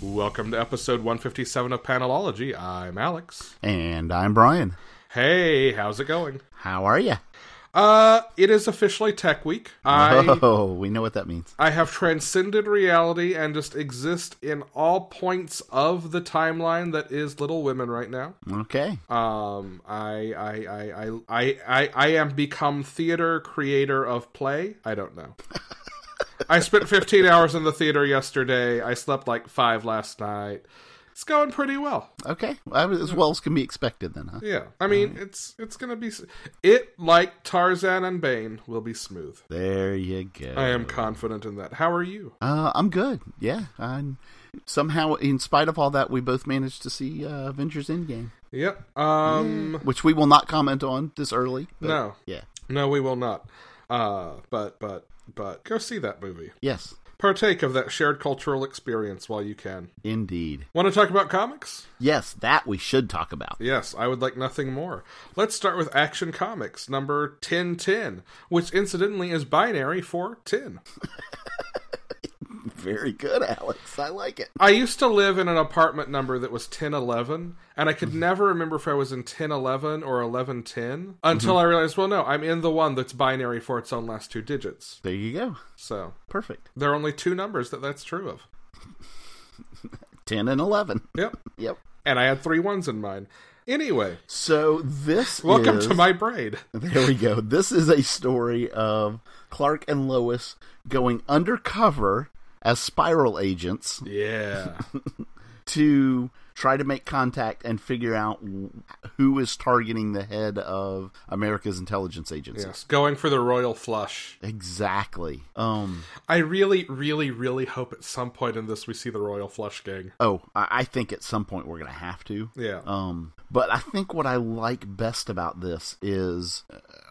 Welcome to episode 157 of Panelology. I'm Alex. And I'm Brian. Hey, how's it going? How are you? It is officially Tech Week. We know what that means. I have transcended reality and just exist in all points of the timeline that is Little Women right now. Okay. I am become theater creator of play. I don't know. I spent 15 hours in the theater yesterday. I slept like 5 last night. It's going pretty well. Okay. As well as can be expected then, huh? Yeah. I mean, It's going to be... It, like Tarzan and Bane, will be smooth. There you go. I am confident in that. How are you? I'm good. Yeah. Somehow, in spite of all that, we both managed to see Avengers Endgame. Yep. Which we will not comment on this early. But, no. Yeah. No, we will not. But go see that movie. Yes. Partake of that shared cultural experience while you can. Indeed. Want to talk about comics? Yes, that we should talk about. Yes, I would like nothing more. Let's start with Action Comics number 1010, which incidentally is binary for 10. Very good, Alex. I like it. I used to live in an apartment number that was 1011, and I could never remember if I was in 1011 or 1110 until I realized, well, no, I'm in the one that's binary for its own last 2 digits. There you go. So. Perfect. There are only 2 numbers that's true of. 10 and 11. Yep. Yep. And I had 3 ones in mine. Anyway. So Welcome to my braid. There we go. This is a story of Clark and Lois going undercover as Spiral agents. Yeah. To try to make contact and figure out who is targeting the head of America's intelligence agency. Yes, going for the Royal Flush. Exactly. I really, really, really hope at some point in this we see the Royal Flush gang. Oh, I think at some point we're going to have to. Yeah. But I think what I like best about this is...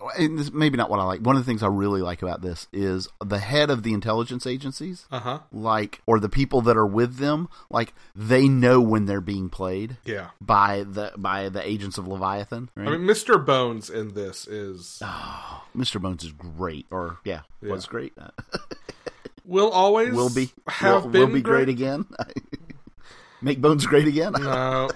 One of the things I really like about this is the head of the intelligence agencies, or the people that are with them, like, they know when they're being played by the agents of Leviathan. Right? I mean, Mr. Bones in this is... Oh, Mr. Bones is great. Or, yeah. Was great. Will be great again. Make Bones great again? No.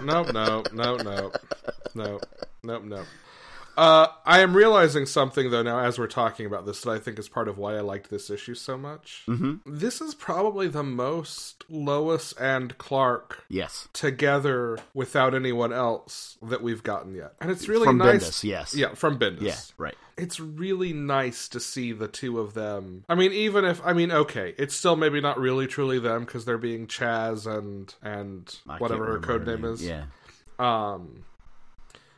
I am realizing something, though, now as we're talking about this that I think is part of why I liked this issue so much. Mm-hmm. This is probably the most Lois and Clark together without anyone else that we've gotten yet. And it's really nice. From Bendis, yes. Yeah, from Bendis. Yeah, right. It's really nice to see the 2 of them. I mean, even if... I mean, okay, it's still maybe not really truly them because they're being Chaz and whatever her code name is. Yeah.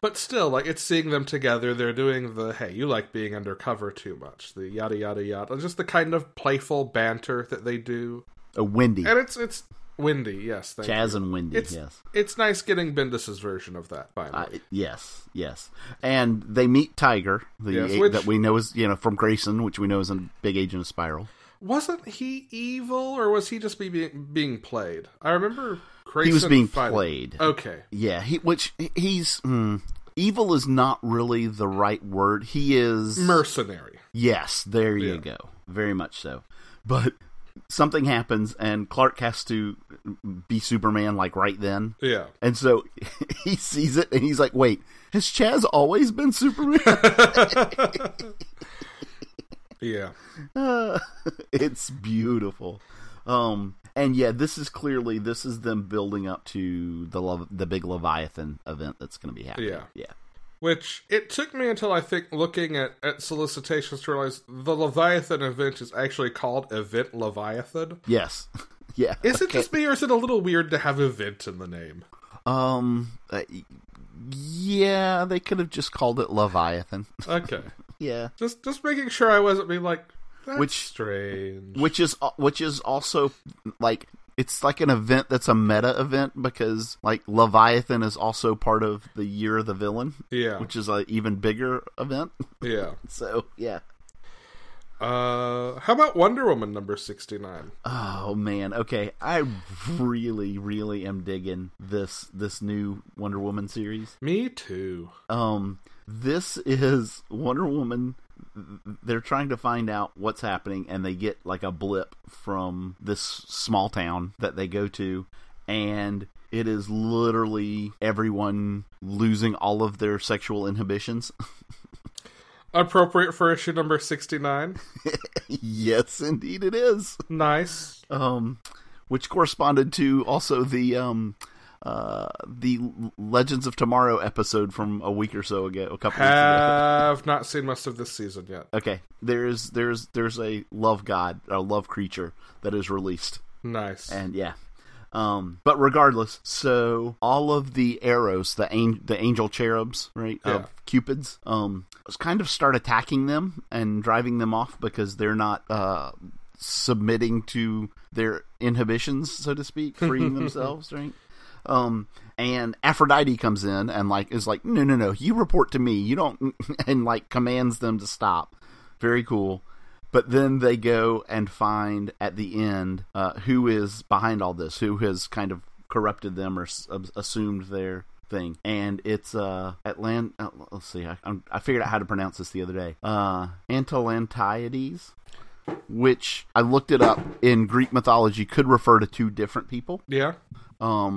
But still, like, it's seeing them together. They're doing the, hey, you like being undercover too much. The yada, yada, yada. Just the kind of playful banter that they do. Windy. And it's Windy, yes. Chaz and Windy, yes. It's nice getting Bendis' version of that, finally. Yes. And they meet Tiger, that we know is, from Grayson, which we know is a big agent of Spiral. Wasn't he evil, or was he just being played? I remember... Grayson he was being played. Okay. Yeah, evil is not really the right word. He is... Mercenary. Yes, there you go. Very much so. But something happens, and Clark has to be Superman, like, right then. Yeah. And so he sees it, and he's like, wait, has Chaz always been Superman? Yeah. It's beautiful. And this is them building up to the big Leviathan event that's going to be happening. Yeah. Which, it took me until I think looking at solicitations to realize the Leviathan event is actually called Event Leviathan. Yes. Yeah. Is it just me, or is it a little weird to have event in the name? Yeah, they could have just called it Leviathan. Okay. Yeah. Just making sure I wasn't being like, that's strange. Which is also, like, it's like an event that's a meta event because, like, Leviathan is also part of the Year of the Villain. Yeah. Which is an even bigger event. Yeah. So, yeah. How about Wonder Woman number 69? Oh man, okay. I really, really am digging this new Wonder Woman series. Me too. This is Wonder Woman. They're trying to find out what's happening, and they get like a blip from this small town that they go to, and it is literally everyone losing all of their sexual inhibitions. Appropriate for issue number 69. Yes, indeed it is. Nice. Which corresponded to also the Legends of Tomorrow episode from a week or so ago. A couple weeks ago. I've not seen most of this season yet. Okay, there's a love god, a love creature that is released. Nice. And yeah. But regardless, so all of the arrows, the angel cherubs, right, yeah. Cupids, kind of start attacking them and driving them off because they're not submitting to their inhibitions, so to speak, freeing themselves, right? And Aphrodite comes in and is like, no, you report to me, you don't, and commands them to stop. Very cool. But then they go and find, at the end, who is behind all this, who has kind of corrupted them or assumed their thing. And it's let's see, I figured out how to pronounce this the other day. Atalantides, which I looked it up in Greek mythology, could refer to two different people. Yeah.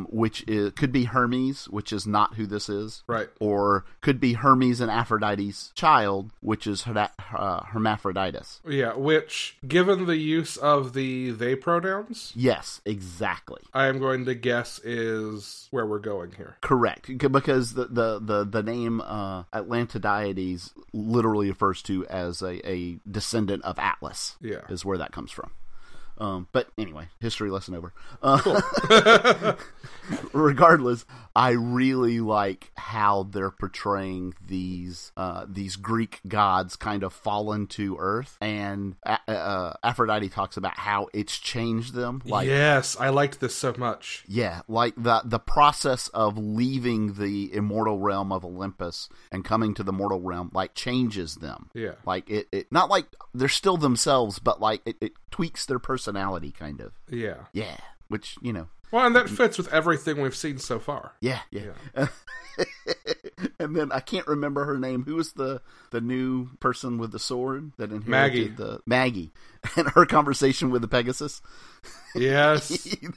Which could be Hermes, which is not who this is. Right. Or could be Hermes and Aphrodite's child, which is Hermaphroditus. Yeah, which, given the use of the they pronouns... Yes, exactly. I am going to guess is where we're going here. Correct, because the name Atlantides literally refers to as a descendant of Atlas. Yeah. Is where that comes from. But anyway, history lesson over. Cool. Regardless, I really like how they're portraying these Greek gods kind of fallen to earth, and Aphrodite talks about how it's changed them. Yes, I liked this so much. Yeah, like the process of leaving the immortal realm of Olympus and coming to the mortal realm, changes them. Yeah. It not like they're still themselves, but it tweaks their personality, kind of. Yeah. Yeah. Which, Well, and that fits with everything we've seen so far. Yeah. And then I can't remember her name. Who was the new person with the sword that inherited Maggie. And her conversation with the Pegasus. Yes.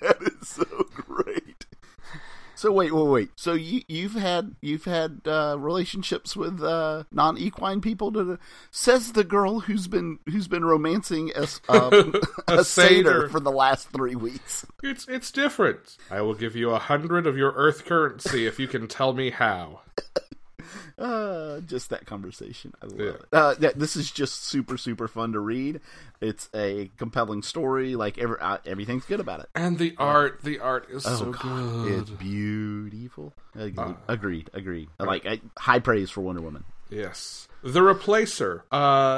That is so great. So wait. So you've had relationships with non-equine people? Says the girl who's been romancing a satyr for the last 3 weeks. It's different. I will give you 100 of your Earth currency if you can tell me how. Just that conversation. I love it. This is just super, super fun to read. It's a compelling story. Everything's good about it. And the art. The art is so good. It's beautiful. Agreed. High praise for Wonder Woman. Yes. The Replacer.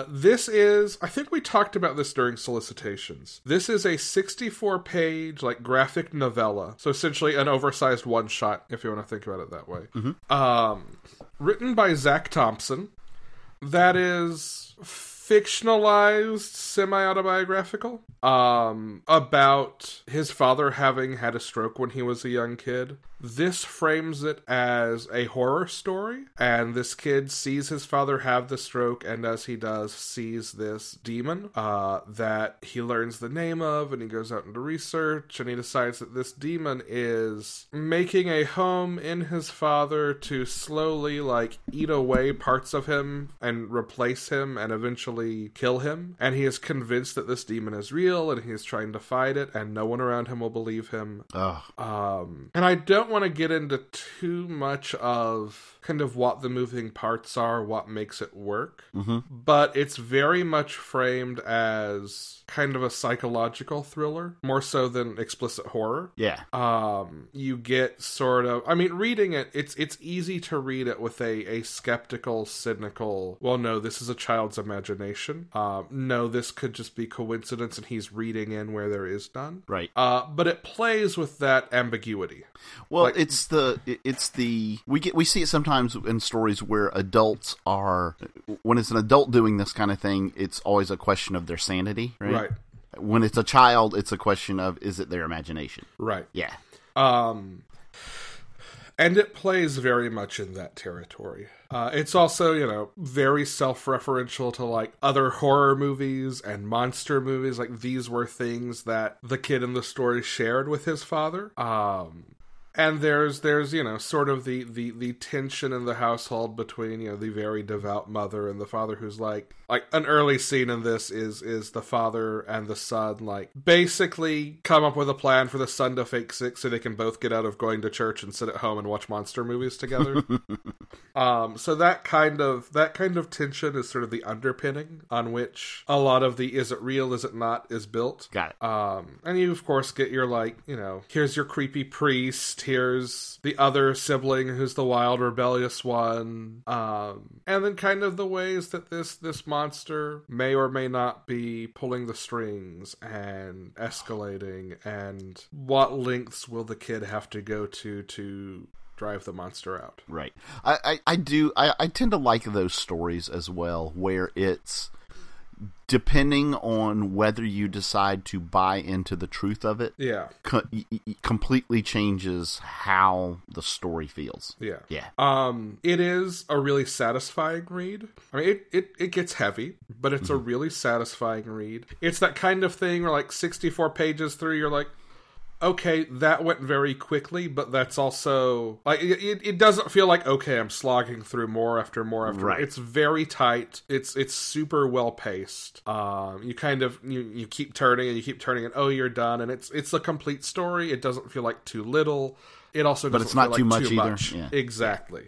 This is... I think we talked about this during solicitations. This is a 64-page, graphic novella. So essentially an oversized one-shot, if you want to think about it that way. Mm-hmm. Written by Zach Thompson. That is... fictionalized, semi-autobiographical, about his father having had a stroke when he was a young kid. This frames it as a horror story, and this kid sees his father have the stroke, and as he does, sees this demon that he learns the name of, and he goes out into research, and he decides that this demon is making a home in his father to slowly, eat away parts of him and replace him and eventually kill him, and he is convinced that this demon is real, and he is trying to fight it, and no one around him will believe him. And I don't don't want to get into too much of kind of what the moving parts are, what makes it work, but it's very much framed as kind of a psychological thriller, more so than explicit horror. Yeah. You get sort of, I mean, reading it, it's easy to read it with a skeptical, cynical, well, no, this is a child's imagination. No, this could just be coincidence and he's reading in where there is none. Right. But it plays with that ambiguity. Well, like, we see it sometimes in stories where adults are, when it's an adult doing this kind of thing, it's always a question of their sanity, right? Right. When it's a child, it's a question of, is it their imagination? Right. Yeah. And it plays very much in that territory. It's also, you know, very self-referential to, like, other horror movies and monster movies. Like, these were things that the kid in the story shared with his father. And there's you know, sort of the tension in the household between, you know, the very devout mother and the father, who's like an early scene in this is the father and the son, like, basically come up with a plan for the son to fake sick so they can both get out of going to church and sit at home and watch monster movies together. So that kind of tension is sort of the underpinning on which a lot of the is it real, is it not is built. Got it. And you, of course, get your, like, you know, here's your creepy priest, here's the other sibling who's the wild, rebellious one, and then kind of the ways that this monster may or may not be pulling the strings and escalating, and what lengths will the kid have to go to drive the monster out. Right. I tend to like those stories as well, where it's, depending on whether you decide to buy into the truth of it, yeah, completely changes how the story feels. Yeah, yeah. It is a really satisfying read. I mean, it gets heavy, but it's a really satisfying read. It's that kind of thing where, like, 64 pages through, you're like, okay, that went very quickly, but that's also, like, it doesn't feel like, okay, I'm slogging through more after. Right. It's very tight. It's super well paced. You kind of, you keep turning and you keep turning and, oh, you're done. And it's a complete story. It doesn't feel like too little. It also doesn't feel like too much. Yeah. Exactly.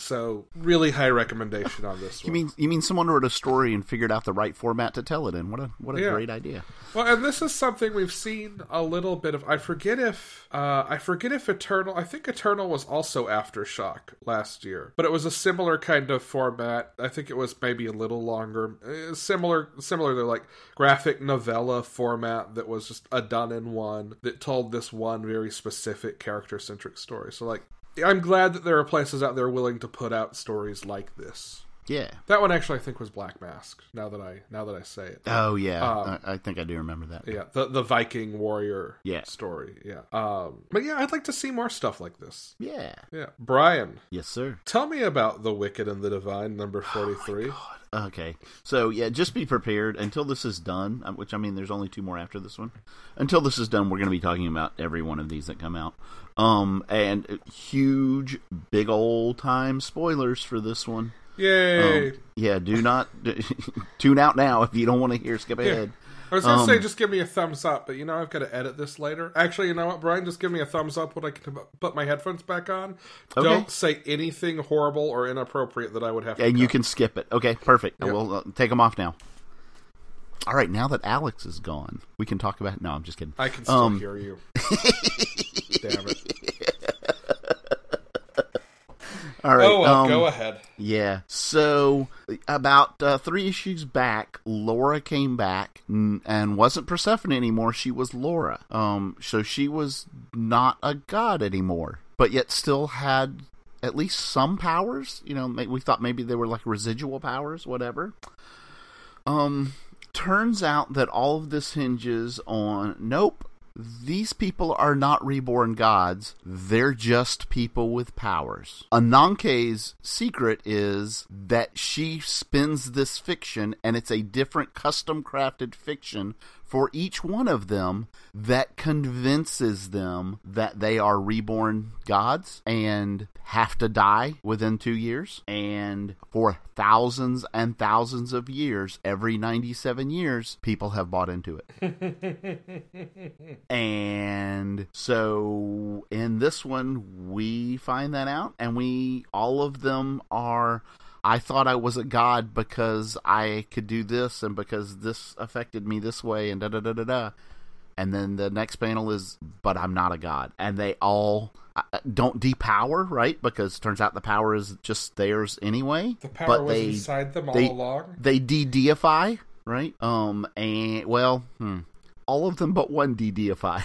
So really high recommendation on this one. You mean someone wrote a story and figured out the right format to tell it in. What a yeah. Great idea. Well, and this is something we've seen a little bit of. I forget if Eternal, I think Eternal was also Aftershock last year, but it was a similar kind of format. I think it was maybe a little longer, similar to, like, graphic novella format that was just a done in one that told this one very specific character centric story. So, like, I'm glad that there are places out there willing to put out stories like this. Yeah. That one actually I think was Black Mask, now that I say it. Oh yeah. I think I do remember that. Yeah, the Viking warrior story. Yeah. But yeah, I'd like to see more stuff like this. Yeah. Yeah. Brian. Yes, sir. Tell me about The Wicked and the Divine, number 43. Oh my God. Okay, so yeah, just be prepared until this is done, which, I mean, there's only two more after this one. Until this is done, we're going to be talking about every one of these that come out. And huge, big old time spoilers for this one. Yay! Yeah, do not tune out now if you don't want to hear. Skip ahead. Yeah. I was going to say, just give me a thumbs up, but, you know, I've got to edit this later. Actually, you know what, Brian? Just give me a thumbs up when I can put my headphones back on. Okay. Don't say anything horrible or inappropriate that I would have to. And cut. You can skip it. Okay, perfect. Yep. We'll take them off now. All right, now that Alex is gone, we can talk about it. No, I'm just kidding. I can still hear you. Damn it. All right. Oh, well, go ahead. Yeah. So, about 3 issues back, Laura came back and wasn't Persephone anymore. She was Laura. So she was not a god anymore, but yet still had at least some powers. You know, we thought maybe they were like residual powers, whatever. Turns out that all of this hinges on, nope, these people are not reborn gods. They're just people with powers. Ananke's secret is that she spins this fiction, and it's a different custom-crafted fiction for each one of them that convinces them that they are reborn gods and have to die within 2 years. And for thousands and thousands of years, every 97 years, people have bought into it. And so in this one, we find that out, and all of them are, I thought I was a god because I could do this and because this affected me this way and da-da-da-da-da. And then the next panel is, but I'm not a god. And they all don't depower, right? Because it turns out the power is just theirs anyway. The power was inside them all along. They de-deify, right? All of them but one de-deify.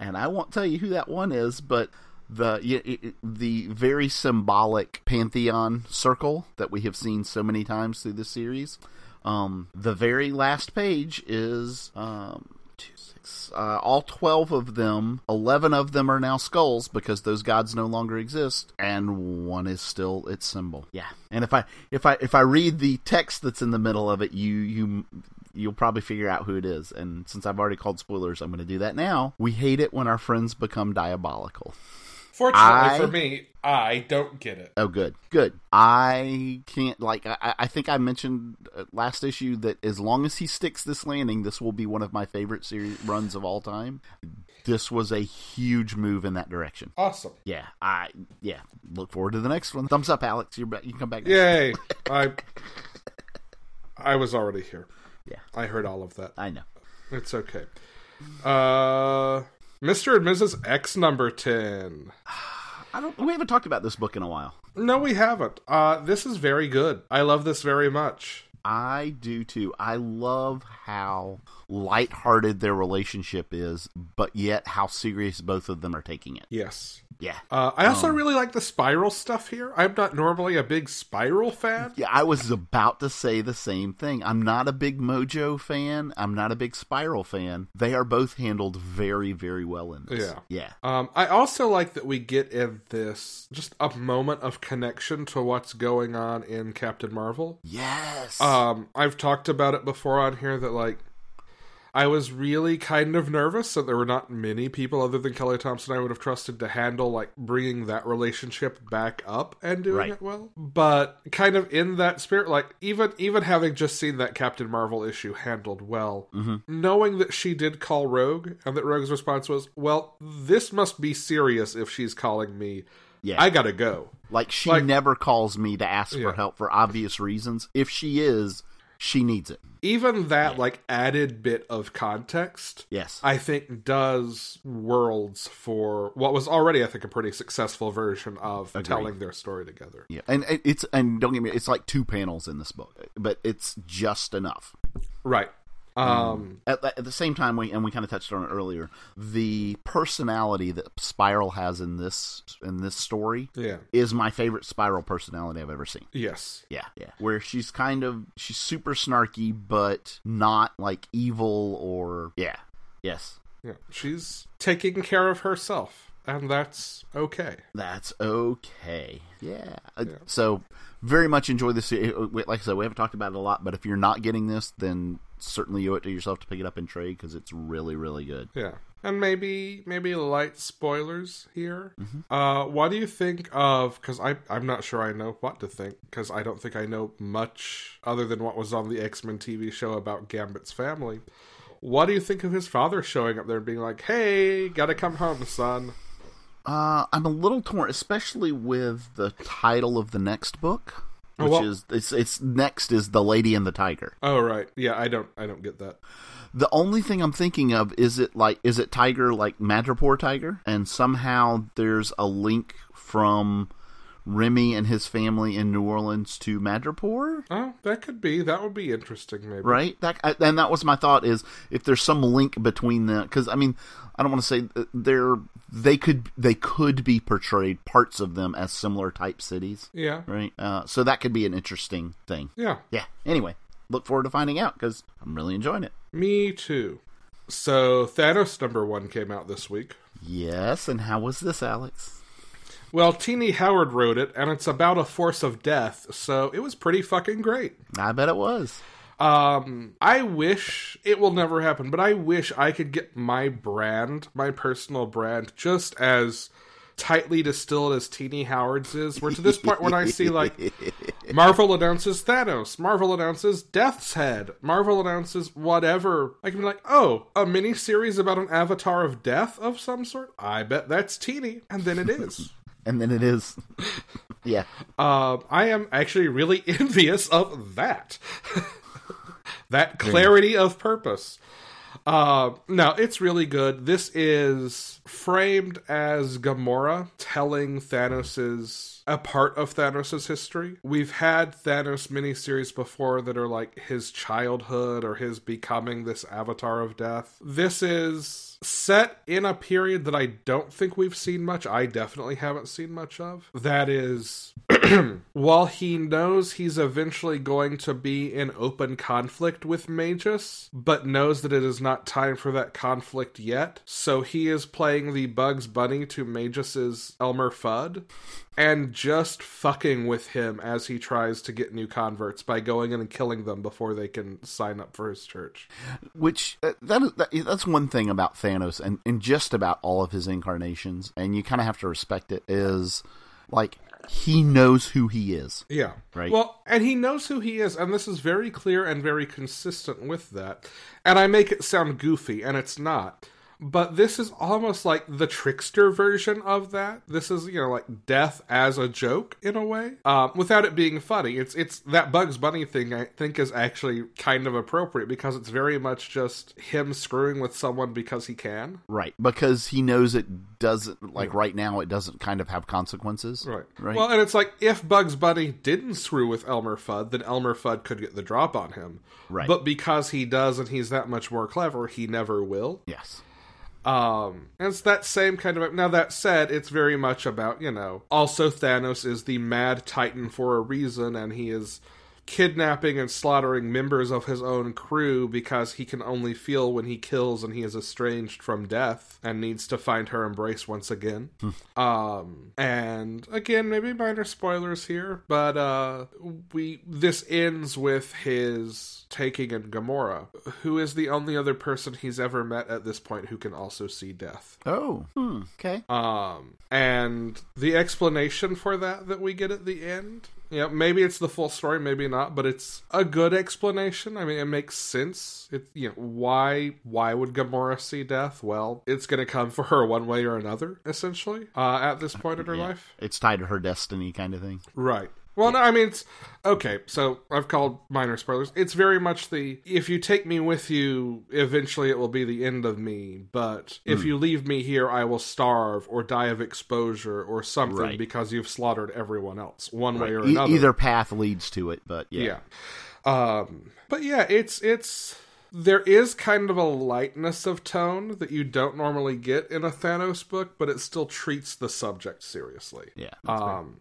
And I won't tell you who that one is, but the very symbolic pantheon circle that we have seen so many times through the series. The very last page is... all 12 of them, 11 of them are now skulls because those gods no longer exist, and one is still its symbol. Yeah, and if I read the text that's in the middle of it, you'll probably figure out who it is. And since I've already called spoilers, I'm going to do that now. We hate it when our friends become diabolical. Fortunately for me, I don't get it. Oh, good. I can't, I think I mentioned last issue that as long as he sticks this landing, this will be one of my favorite series runs of all time. This was a huge move in that direction. Awesome. Yeah, I look forward to the next one. Thumbs up, Alex. You're back. You can come back. Yay. I was already here. Yeah. I heard all of that. I know. It's okay. Mr. and Mrs. X number 10. We haven't talked about this book in a while. No, we haven't. This is very good. I love this very much. I do too. I love how lighthearted their relationship is, but yet how serious both of them are taking it. Yes. Yeah. I also really like the Spiral stuff here. I'm not normally a big Spiral fan. Yeah, I was about to say the same thing. I'm not a big Mojo fan. I'm not a big Spiral fan. They are both handled very, very well in this. Yeah. I also like that we get in this just a moment of connection to what's going on in Captain Marvel. Yes. I've talked about it before on here that I was really kind of nervous that there were not many people other than Kelly Thompson I would have trusted to handle, bringing that relationship back up and doing it well. But kind of in that spirit, even having just seen that Captain Marvel issue handled well, knowing that she did call Rogue, and that Rogue's response was, well, this must be serious if she's calling me. Yeah. I gotta go. She never calls me to ask for help for obvious reasons. If she is... she needs it. Even that, added bit of context, yes, I think does worlds for what was already, I think, a pretty successful version of telling their story together. Yeah, and don't get me, it's 2 panels in this book, but it's just enough. Right. At the same time, we kind of touched on it earlier, the personality that Spiral has in this story is my favorite Spiral personality I've ever seen. Yes. Yeah. Where she's she's super snarky, but not evil or... Yeah. Yes. Yeah. She's taking care of herself. And that's okay. That's okay. Yeah. So very much enjoy this. Like I said, we haven't talked about it a lot, but if you're not getting this, then certainly you owe it to yourself to pick it up in trade because it's really, really good. Yeah. And maybe light spoilers here. Mm-hmm. What do you think of... because I'm not sure I know what to think, because I don't think I know much other than what was on the X-Men TV show about Gambit's family. What do you think of his father showing up there and being like, hey, gotta come home, son? I'm a little torn, especially with the title of the next book, which is it's next is The Lady and the Tiger. Oh right, yeah, I don't get that. The only thing I'm thinking of is it Tiger Madripoor Tiger, and somehow there's a link from Remy and his family in New Orleans to Madripoor? Oh, that could be. That would be interesting, maybe. Right? And that was my thought, is if there's some link between them. Because, I mean, I don't want to say they could be portrayed, parts of them, as similar type cities. Yeah. Right? So that could be an interesting thing. Yeah. Yeah. Anyway, look forward to finding out, because I'm really enjoying it. Me too. So, Thanos number 1 came out this week. Yes, and how was this, Alex? Well, Teeny Howard wrote it, and it's about a force of death, so it was pretty fucking great. I bet it was. I wish, it will never happen, but I wish I could get my personal brand, just as tightly distilled as Teeny Howard's is, where to this point when I see, like, Marvel announces Thanos, Marvel announces Death's Head, Marvel announces whatever, I can be like, oh, a miniseries about an avatar of death of some sort? I bet that's Teeny. And then it is. And then it is. Yeah. I am actually really envious of that. That clarity of purpose. No, it's really good. This is framed as Gamora telling Thanos's, a part of Thanos's history. We've had Thanos miniseries before that are like his childhood or his becoming this avatar of death. This is set in a period that I don't think we've seen much. I definitely haven't seen much of. That is, while he knows he's eventually going to be in open conflict with Magus, but knows that it is not time for that conflict yet. So he is playing the Bugs Bunny to Magus's Elmer Fudd and just fucking with him as he tries to get new converts by going in and killing them before they can sign up for his church. Which, that's one thing about Thanos and just about all of his incarnations, and you kind of have to respect it, is like he knows who he is. Yeah. Right. Well, and he knows who he is, and this is very clear and very consistent with that. And I make it sound goofy, and it's not. But this is almost like the trickster version of that. This is, you know, like death as a joke in a way, without it being funny. It's that Bugs Bunny thing, I think, is actually kind of appropriate because it's very much just him screwing with someone because he can. Right. Because he knows it doesn't, like right now, it doesn't kind of have consequences. Right. Well, and it's like if Bugs Bunny didn't screw with Elmer Fudd, then Elmer Fudd could get the drop on him. Right. But because he does and he's that much more clever, he never will. Yes. And it's that same kind of... Now, that said, it's very much about, you know... Also, Thanos is the mad titan for a reason, and he is kidnapping and slaughtering members of his own crew because he can only feel when he kills and he is estranged from death and needs to find her embrace once again. And again, maybe minor spoilers here, but this ends with his taking in Gamora, who is the only other person he's ever met at this point who can also see death. Oh, okay. And the explanation for that we get at the end. Yeah, maybe it's the full story, maybe not, but it's a good explanation. I mean, it makes sense. It, you know, why would Gamora see death? Well, it's going to come for her one way or another, essentially, at this point in her life. It's tied to her destiny kind of thing. Right. Well, no, I mean, it's... Okay, so I've called minor spoilers. It's very much the, if you take me with you, eventually it will be the end of me, but if you leave me here, I will starve or die of exposure or something because you've slaughtered everyone else, one way or another. Either path leads to it, but yeah. But yeah, it's... There is kind of a lightness of tone that you don't normally get in a Thanos book, but it still treats the subject seriously. Yeah,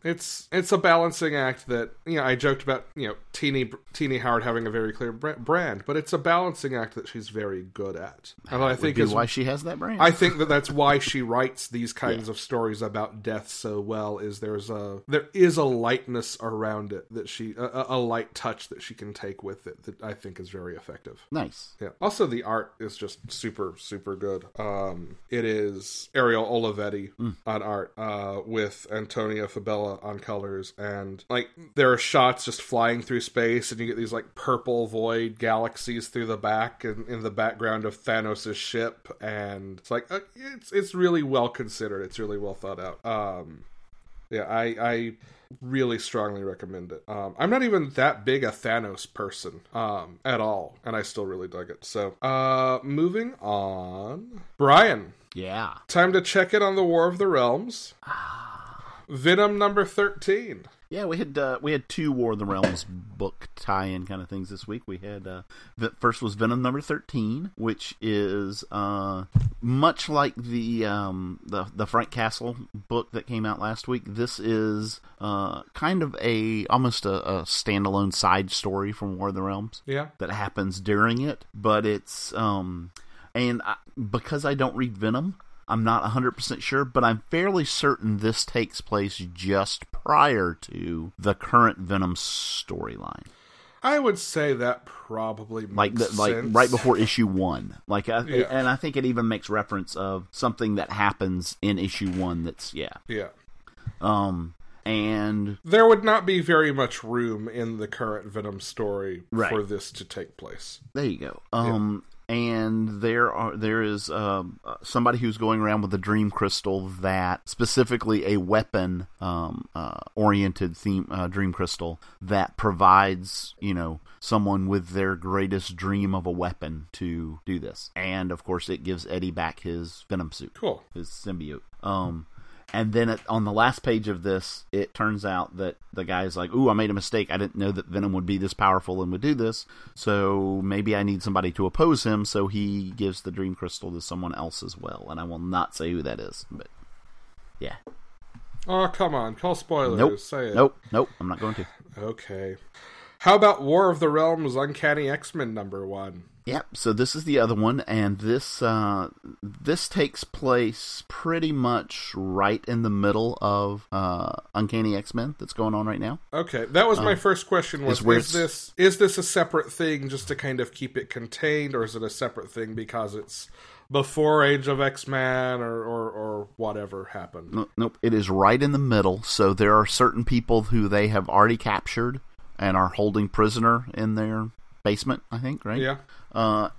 it's a balancing act that, you know, I joked about, you know, Teeny Howard having a very clear brand, but it's a balancing act that she's very good at. And I think is why she has that brand. I think that's why she writes these kinds of stories about death so well. Is there is a lightness around it that she a light touch that she can take with it that I think is very effective. Nice. Yeah. Also, the art is just super, super good. It is Ariel Olivetti on art with Antonio Fabella on colors, and like there are shots just flying through space, and you get these like purple void galaxies through the back and in the background of Thanos' ship, and it's like it's really well considered. It's really well thought out. Yeah, I really strongly recommend it. I'm not even that big a Thanos person at all, and I still really dug it. So, moving on. Brian. Yeah. Time to check in on the War of the Realms. Venom number 13. Yeah, we had two War of the Realms book tie-in kind of things this week. We had first was Venom number 13, which is much like the Frank Castle book that came out last week. This is kind of almost a standalone side story from War of the Realms. Yeah, that happens during it, but it's because I don't read Venom, I'm not 100% sure, but I'm fairly certain this takes place just prior to the current Venom storyline. I would say that probably makes sense. Like right before issue 1. And I think it even makes reference of something that happens in issue 1 that's, and there would not be very much room in the current Venom story for this to take place. There you go. And there is somebody who's going around with a dream crystal that specifically a weapon oriented theme dream crystal that provides someone with their greatest dream of a weapon to do this. And of course, it gives Eddie back his Venom suit, his symbiote. And then on the last page of this, it turns out that the guy's like, ooh, I made a mistake. I didn't know that Venom would be this powerful and would do this. So maybe I need somebody to oppose him. So he gives the Dream Crystal to someone else as well. And I will not say who that is. But yeah. Oh, come on. Call spoilers. Nope. Say it. Nope. I'm not going to. Okay. How about War of the Realms Uncanny X-Men #1? Yep, so this is the other one, and this takes place pretty much right in the middle of Uncanny X-Men that's going on right now. Okay, that was my first question, is this a separate thing just to kind of keep it contained, or is it a separate thing because it's before Age of X-Men or whatever happened? Nope, it is right in the middle, so there are certain people who they have already captured and are holding prisoner in their basement, I think, right? Yeah.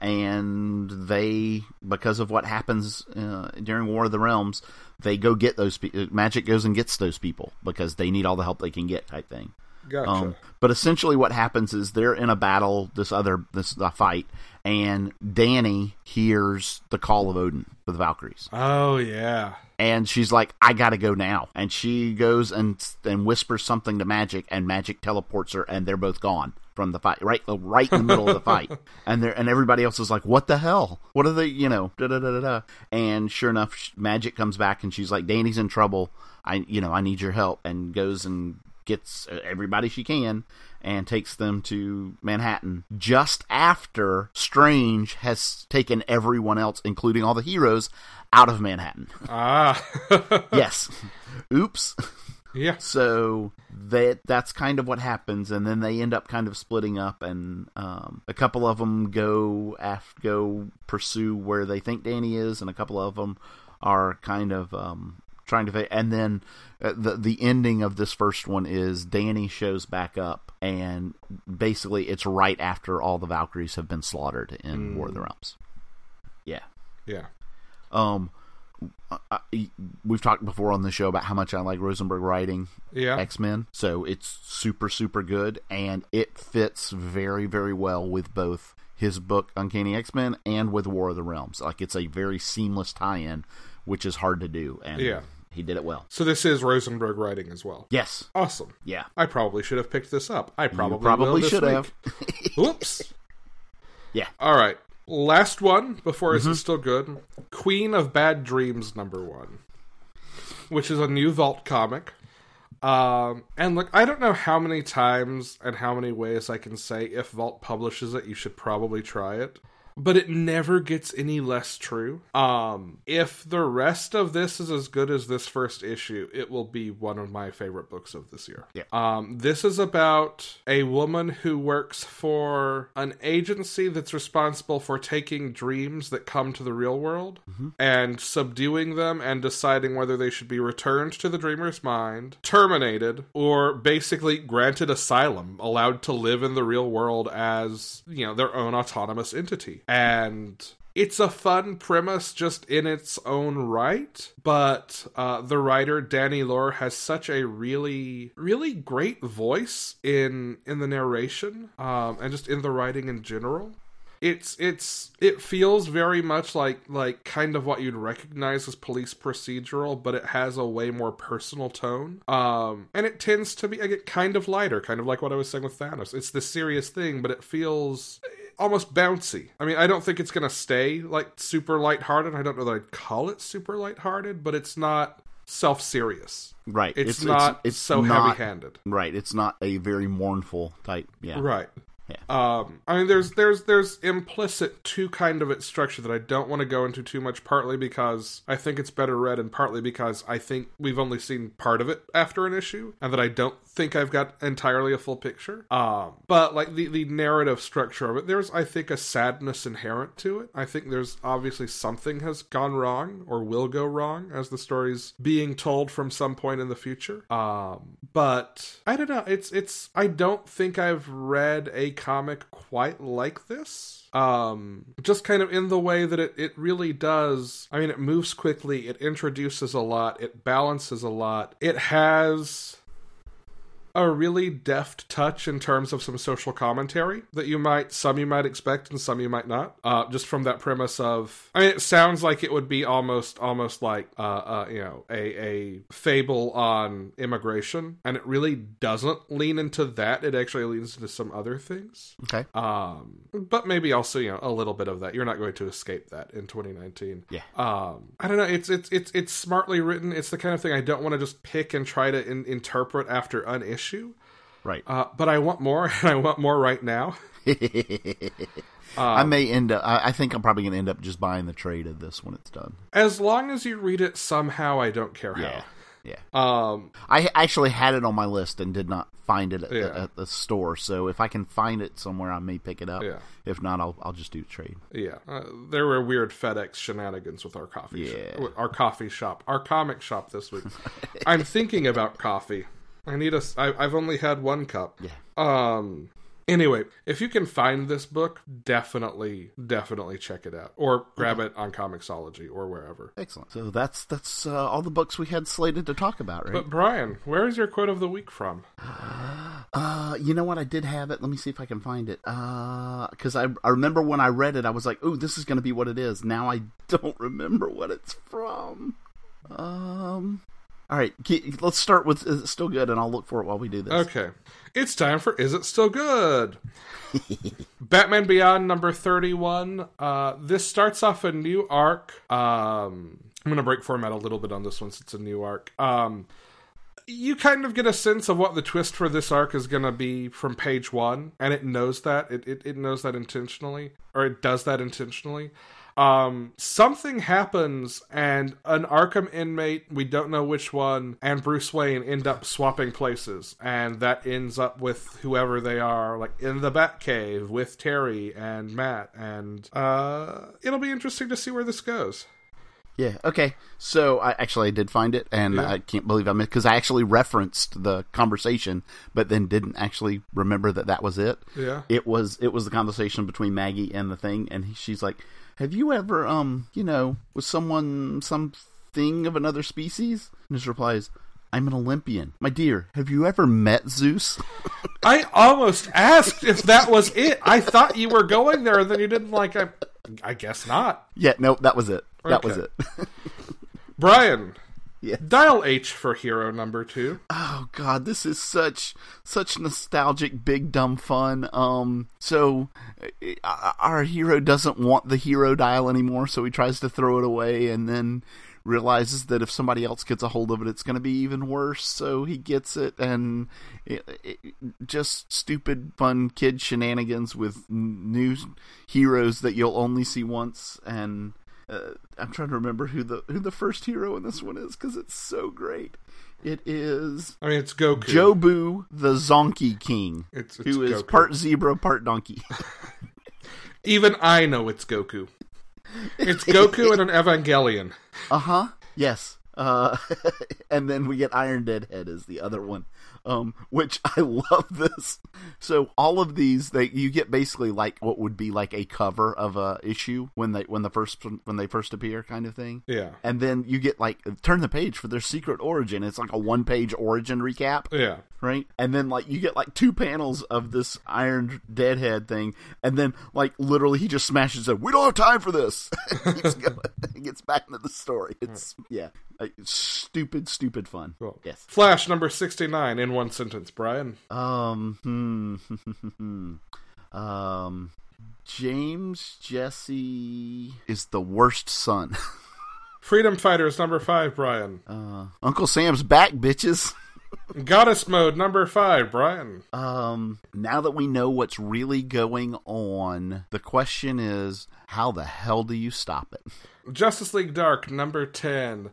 And they, because of what happens during War of the Realms, they go get those people. Magic goes and gets those people because they need all the help they can get, type thing. Gotcha. But essentially what happens is they're in a battle, this fight, and Danny hears the call of Odin for the Valkyries. Oh, yeah. And she's like, I gotta go now. And she goes and whispers something to Magic, and Magic teleports her, and they're both gone from the fight, right in the middle of the fight. And everybody else is like, what the hell? What are they, da-da-da-da-da. And sure enough, Magic comes back, and she's like, Danny's in trouble. I need your help, and goes and gets everybody she can and takes them to Manhattan just after Strange has taken everyone else, including all the heroes, out of Manhattan. Yes. Oops. Yeah. So that's kind of what happens, and then they end up kind of splitting up, and a couple of them go pursue where they think Danny is, and a couple of them are kind of trying to, and then the ending of this first one is Danny shows back up, and basically it's right after all the Valkyries have been slaughtered in War of the Realms. Yeah. We've talked before on the show about how much I like Rosenberg writing X-Men, so it's super, super good, and it fits very, very well with both his book Uncanny X-Men and with War of the Realms. Like, it's a very seamless tie-in, which is hard to do, and he did it well. So this is Rosenberg writing as well? Yes. Awesome. Yeah. I probably should have picked this up. You probably should have. Whoops. Yeah. All right. Last one, before this is still good. Queen of Bad Dreams #1, which is a new Vault comic. And look, I don't know how many times and how many ways I can say if Vault publishes it, you should probably try it. But it never gets any less true. If the rest of this is as good as this first issue, it will be one of my favorite books of this year. Yeah. This is about a woman who works for an agency that's responsible for taking dreams that come to the real world and subduing them and deciding whether they should be returned to the dreamer's mind, terminated, or basically granted asylum, allowed to live in the real world as, their own autonomous entity. And it's a fun premise just in its own right, but the writer, Danny Lore, has such a really, really great voice in the narration, and just in the writing in general. It feels very much like kind of what you'd recognize as police procedural, but it has a way more personal tone. And it tends to be kind of lighter, kind of like what I was saying with Thanos. It's the serious thing, but it feels almost bouncy. I mean, I don't think it's going to stay super lighthearted. I don't know that I'd call it super lighthearted, but it's not self-serious. Right. It's not heavy-handed. Right. It's not a very mournful type. Yeah. Right. Yeah. I mean, there's implicit to kind of its structure that I don't want to go into too much, partly because I think it's better read and partly because I think we've only seen part of it after an issue and that I don't think I've got entirely a full picture. But like the narrative structure of it, there's, I think, a sadness inherent to it. I think there's obviously something has gone wrong or will go wrong as the story's being told from some point in the future. But I don't know. It's I don't think I've read a comic quite like this. Just kind of in the way that it really does. I mean, it moves quickly, it introduces a lot, it balances a lot, it has a really deft touch in terms of some social commentary that you might expect and some you might not. Just from that premise of, I mean, it sounds like it would be almost like a fable on immigration, and it really doesn't lean into that. It actually leans into some other things. Okay. But maybe also a little bit of that. You're not going to escape that in 2019. Yeah. I don't know. It's smartly written. It's the kind of thing I don't want to just pick and try to interpret after an issue. Right. But I want more, and I want more right now. I think I'm probably going to end up just buying the trade of this when it's done. As long as you read it somehow, I don't care how. Yeah. I actually had it on my list and did not find it at the store. So if I can find it somewhere, I may pick it up. Yeah. If not, I'll just do the trade. Yeah. There were weird FedEx shenanigans with our comic shop this week. I'm thinking about coffee. I need I've only had one cup. Yeah. Anyway, if you can find this book, definitely check it out. Or grab it on Comixology or wherever. Excellent. So that's all the books we had slated to talk about, right? But Brian, where is your quote of the week from? You know what? I did have it. Let me see if I can find it. Because I remember when I read it, I was like, ooh, this is going to be what it is. Now I don't remember what it's from. All right, let's start with Is It Still Good, and I'll look for it while we do this. Okay. It's time for Is It Still Good? Batman Beyond number 31. This starts off a new arc. I'm going to break format a little bit on this one since it's a new arc. You kind of get a sense of what the twist for this arc is going to be from page one, and it knows that. It knows that intentionally, or it does that intentionally. Something happens and an Arkham inmate, we don't know which one, and Bruce Wayne end up swapping places, and that ends up with whoever they are, like in the Batcave with Terry and Matt, and it'll be interesting to see where this goes. Yeah, okay. So I did find it, and yeah. I can't believe I missed, because I actually referenced the conversation, but then didn't actually remember that was it. Yeah. It was the conversation between Maggie and the Thing, and she's like, have you ever, with something of another species? And his reply is, I'm an Olympian. My dear, have you ever met Zeus? I almost asked if that was it. I thought you were going there, and then you didn't like it. I guess not. Yeah, no, that was it. Okay. That was it. Brian. Yes. Dial H for hero number 2. Oh god, this is such nostalgic big dumb fun. So our hero doesn't want the hero dial anymore, so he tries to throw it away and then realizes that if somebody else gets a hold of it, it's going to be even worse, so he gets it, and it just stupid fun kid shenanigans with new heroes that you'll only see once. And I'm trying to remember who the first hero in this one is, because it's so great. It is... I mean, it's Goku. Jobu, the Zonkey King, who is Goku. Part zebra, part donkey. Even I know it's Goku. It's Goku and an Evangelion. Uh-huh. Yes. And then we get Iron Deadhead as the other one, which I love this. So all of these, you get basically like what would be like a cover of a issue when they first appear, kind of thing. Yeah. And then you get like turn the page for their secret origin. It's like a 1-page origin recap. Yeah. Right. And then like you get like 2 panels of this Iron Deadhead thing, and then like literally he just smashes it. We don't have time for this. It gets back into the story. It's stupid fun. Cool. Yes. Flash number 69 in one sentence, Brian. James Jesse is the worst son. Freedom Fighters number 5, Brian. Uncle Sam's back, bitches. Goddess mode number 5, Brian. Now that we know what's really going on, the question is, how the hell do you stop it? Justice League Dark number 10.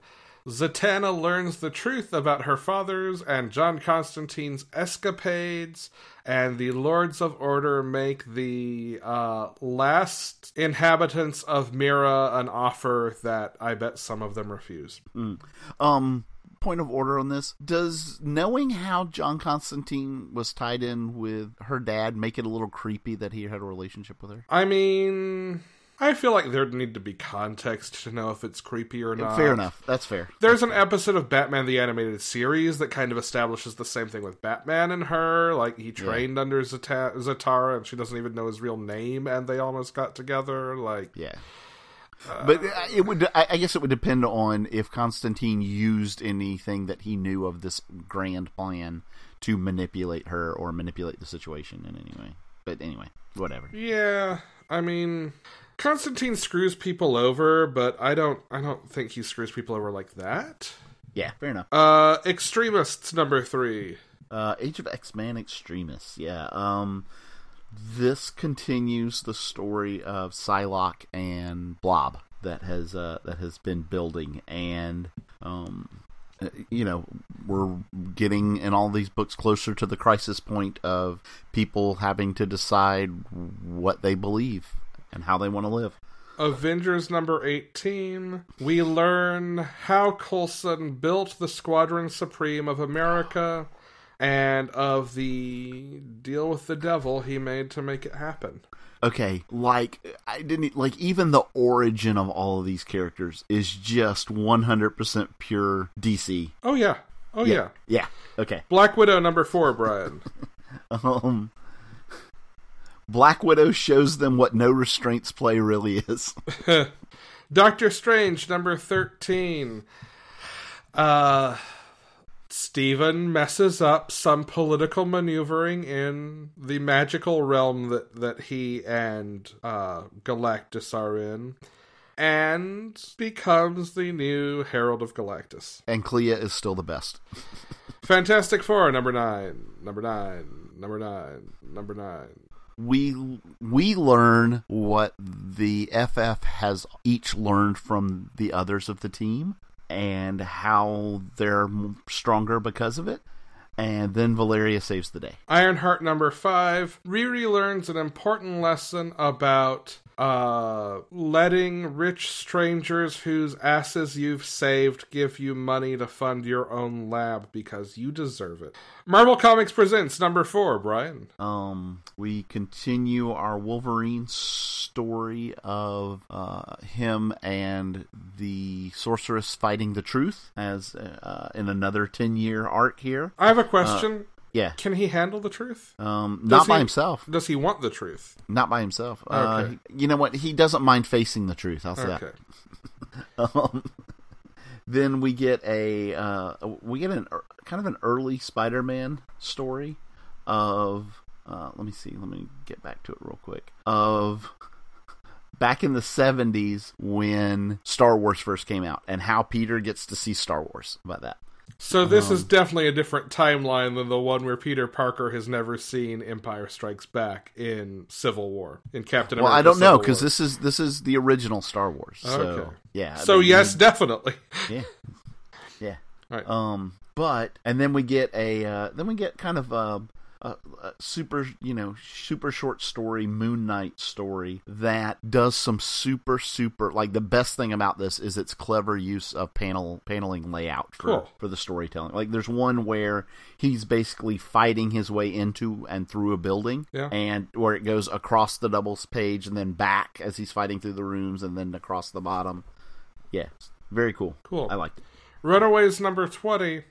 Zatanna learns the truth about her father's and John Constantine's escapades, and the Lords of Order make the last inhabitants of Mira an offer that I bet some of them refused. Point of order on this. Does knowing how John Constantine was tied in with her dad make it a little creepy that he had a relationship with her? I mean, I feel like there'd need to be context to know if it's creepy or not. Fair enough. That's fair. There's an episode of Batman the Animated Series that kind of establishes the same thing with Batman and her. Like, he trained under Zatara and she doesn't even know his real name and they almost got together. Like, yeah. But it would, I guess it would depend on if Constantine used anything that he knew of this grand plan to manipulate her or manipulate the situation in any way. But anyway, whatever. Yeah, I mean, Constantine screws people over, but I don't think he screws people over like that. Yeah, fair enough. Extremists number 3. Age of X-Men Extremists, yeah. This continues the story of Psylocke and Blob that has been building, and we're getting in all these books closer to the crisis point of people having to decide what they believe and how they want to live. Avengers number 18, we learn how Coulson built the Squadron Supreme of America and of the deal with the devil he made to make it happen. Okay, even the origin of all of these characters is just 100% pure DC. Oh yeah. Oh yeah. Yeah. Okay. Black Widow number 4, Brian. Black Widow shows them what no restraints play really is. Doctor Strange number 13. Steven messes up some political maneuvering in the magical realm that he and Galactus are in, and becomes the new Herald of Galactus. And Clea is still the best. Fantastic Four, number 9. We learn what the FF has each learned from the others of the team, and how they're stronger because of it. And then Valeria saves the day. Ironheart number 5. Riri learns an important lesson about letting rich strangers whose asses you've saved give you money to fund your own lab because you deserve it. Marvel Comics Presents number 4, Brian. We continue our Wolverine story of him and the sorceress fighting the truth as in another 10-year arc here. I have a question. Yeah. Can he handle the truth? Not by himself. Does he want the truth? Not by himself. Okay. You know what? He doesn't mind facing the truth. I'll say that. Then we get an kind of an early Spider-Man story of let me see. Let me get back to it real quick. Of back in the 70s when Star Wars first came out, and how Peter gets to see Star Wars about that. So this is definitely a different timeline than the one where Peter Parker has never seen Empire Strikes Back in Civil War, in Captain America. Well, I don't know, because this is the original Star Wars. So, okay. Yeah. So yes, definitely. Yeah. Yeah. All right. And then we get a super short story, Moon Knight story, that does some super like, the best thing about this is its clever use of paneling layout for the storytelling. Like, there's one where he's basically fighting his way into and through a building, and where it goes across the doubles page and then back as he's fighting through the rooms and then across the bottom. Yeah, very cool. I liked it. Runaways number 20.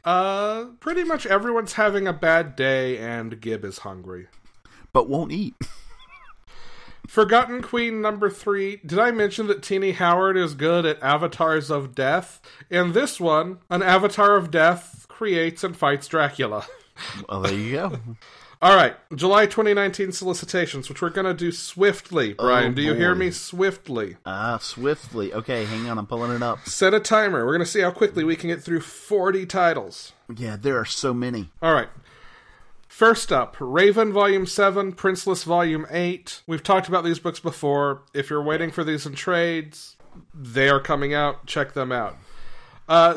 Pretty much everyone's having a bad day and Gib is hungry. But won't eat. Forgotten Queen number 3. Did I mention that Teeny Howard is good at avatars of death? In this one, an avatar of death creates and fights Dracula. Well, there you go. All right, July 2019 solicitations, which we're going to do swiftly. Brian, do you hear me? Swiftly. Swiftly. Okay, hang on, I'm pulling it up. Set a timer. We're going to see how quickly we can get through 40 titles. Yeah, there are so many. All right. First up, Raven Volume 7, Princeless Volume 8. We've talked about these books before. If you're waiting for these in trades, they are coming out. Check them out.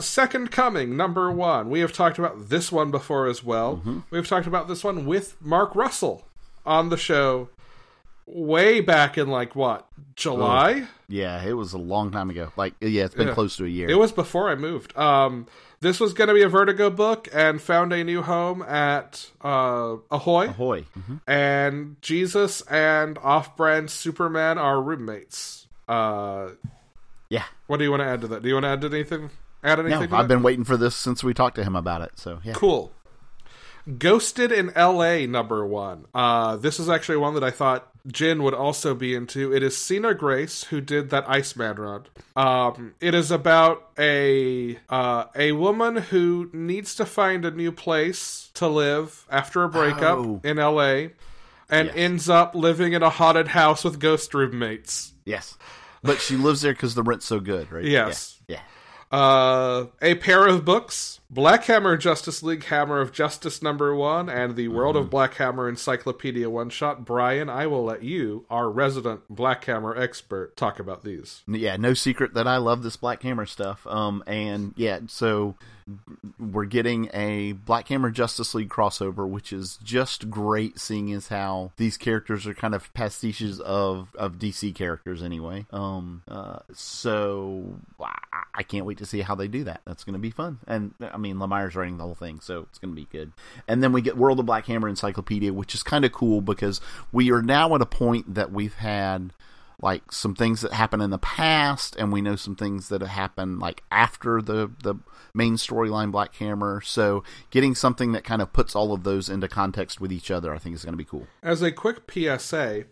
Second Coming, number 1. We have talked about this one before as well. Mm-hmm. We've talked about this one with Mark Russell on the show way back in, like, what, July? Oh, yeah, it was a long time ago. Like, yeah, it's been close to a year. It was before I moved. This was going to be a Vertigo book and found a new home at Ahoy. Ahoy. Mm-hmm. And Jesus and off-brand Superman are roommates. Yeah. What do you want to add to that? Do you want to add anything? No, I've been waiting for this since we talked to him about it. So yeah. Cool. Ghosted in L.A. number 1. This is actually one that I thought Jen would also be into. It is Cena Grace, who did that Iceman run. It is about a woman who needs to find a new place to live after a breakup in L.A. and ends up living in a haunted house with ghost roommates. Yes. But she lives there because the rent's so good, right? Yes. Yeah. A pair of books, Black Hammer Justice League Hammer of Justice number 1 and the World of Black Hammer Encyclopedia one shot. Brian, I will let you, our resident Black Hammer expert, talk about these. Yeah, no secret that I love this Black Hammer stuff. And yeah, so we're getting a Black Hammer Justice League crossover, which is just great, seeing as how these characters are kind of pastiches of DC characters anyway. So I can't wait to see how they do that. That's going to be fun. And I mean, Lemire's writing the whole thing, so it's going to be good. And then we get World of Black Hammer Encyclopedia, which is kind of cool because we are now at a point that we've had like some things that happened in the past, and we know some things that happened like after the main storyline Black Hammer. So getting something that kind of puts all of those into context with each other, I think is going to be cool. As a quick PSA,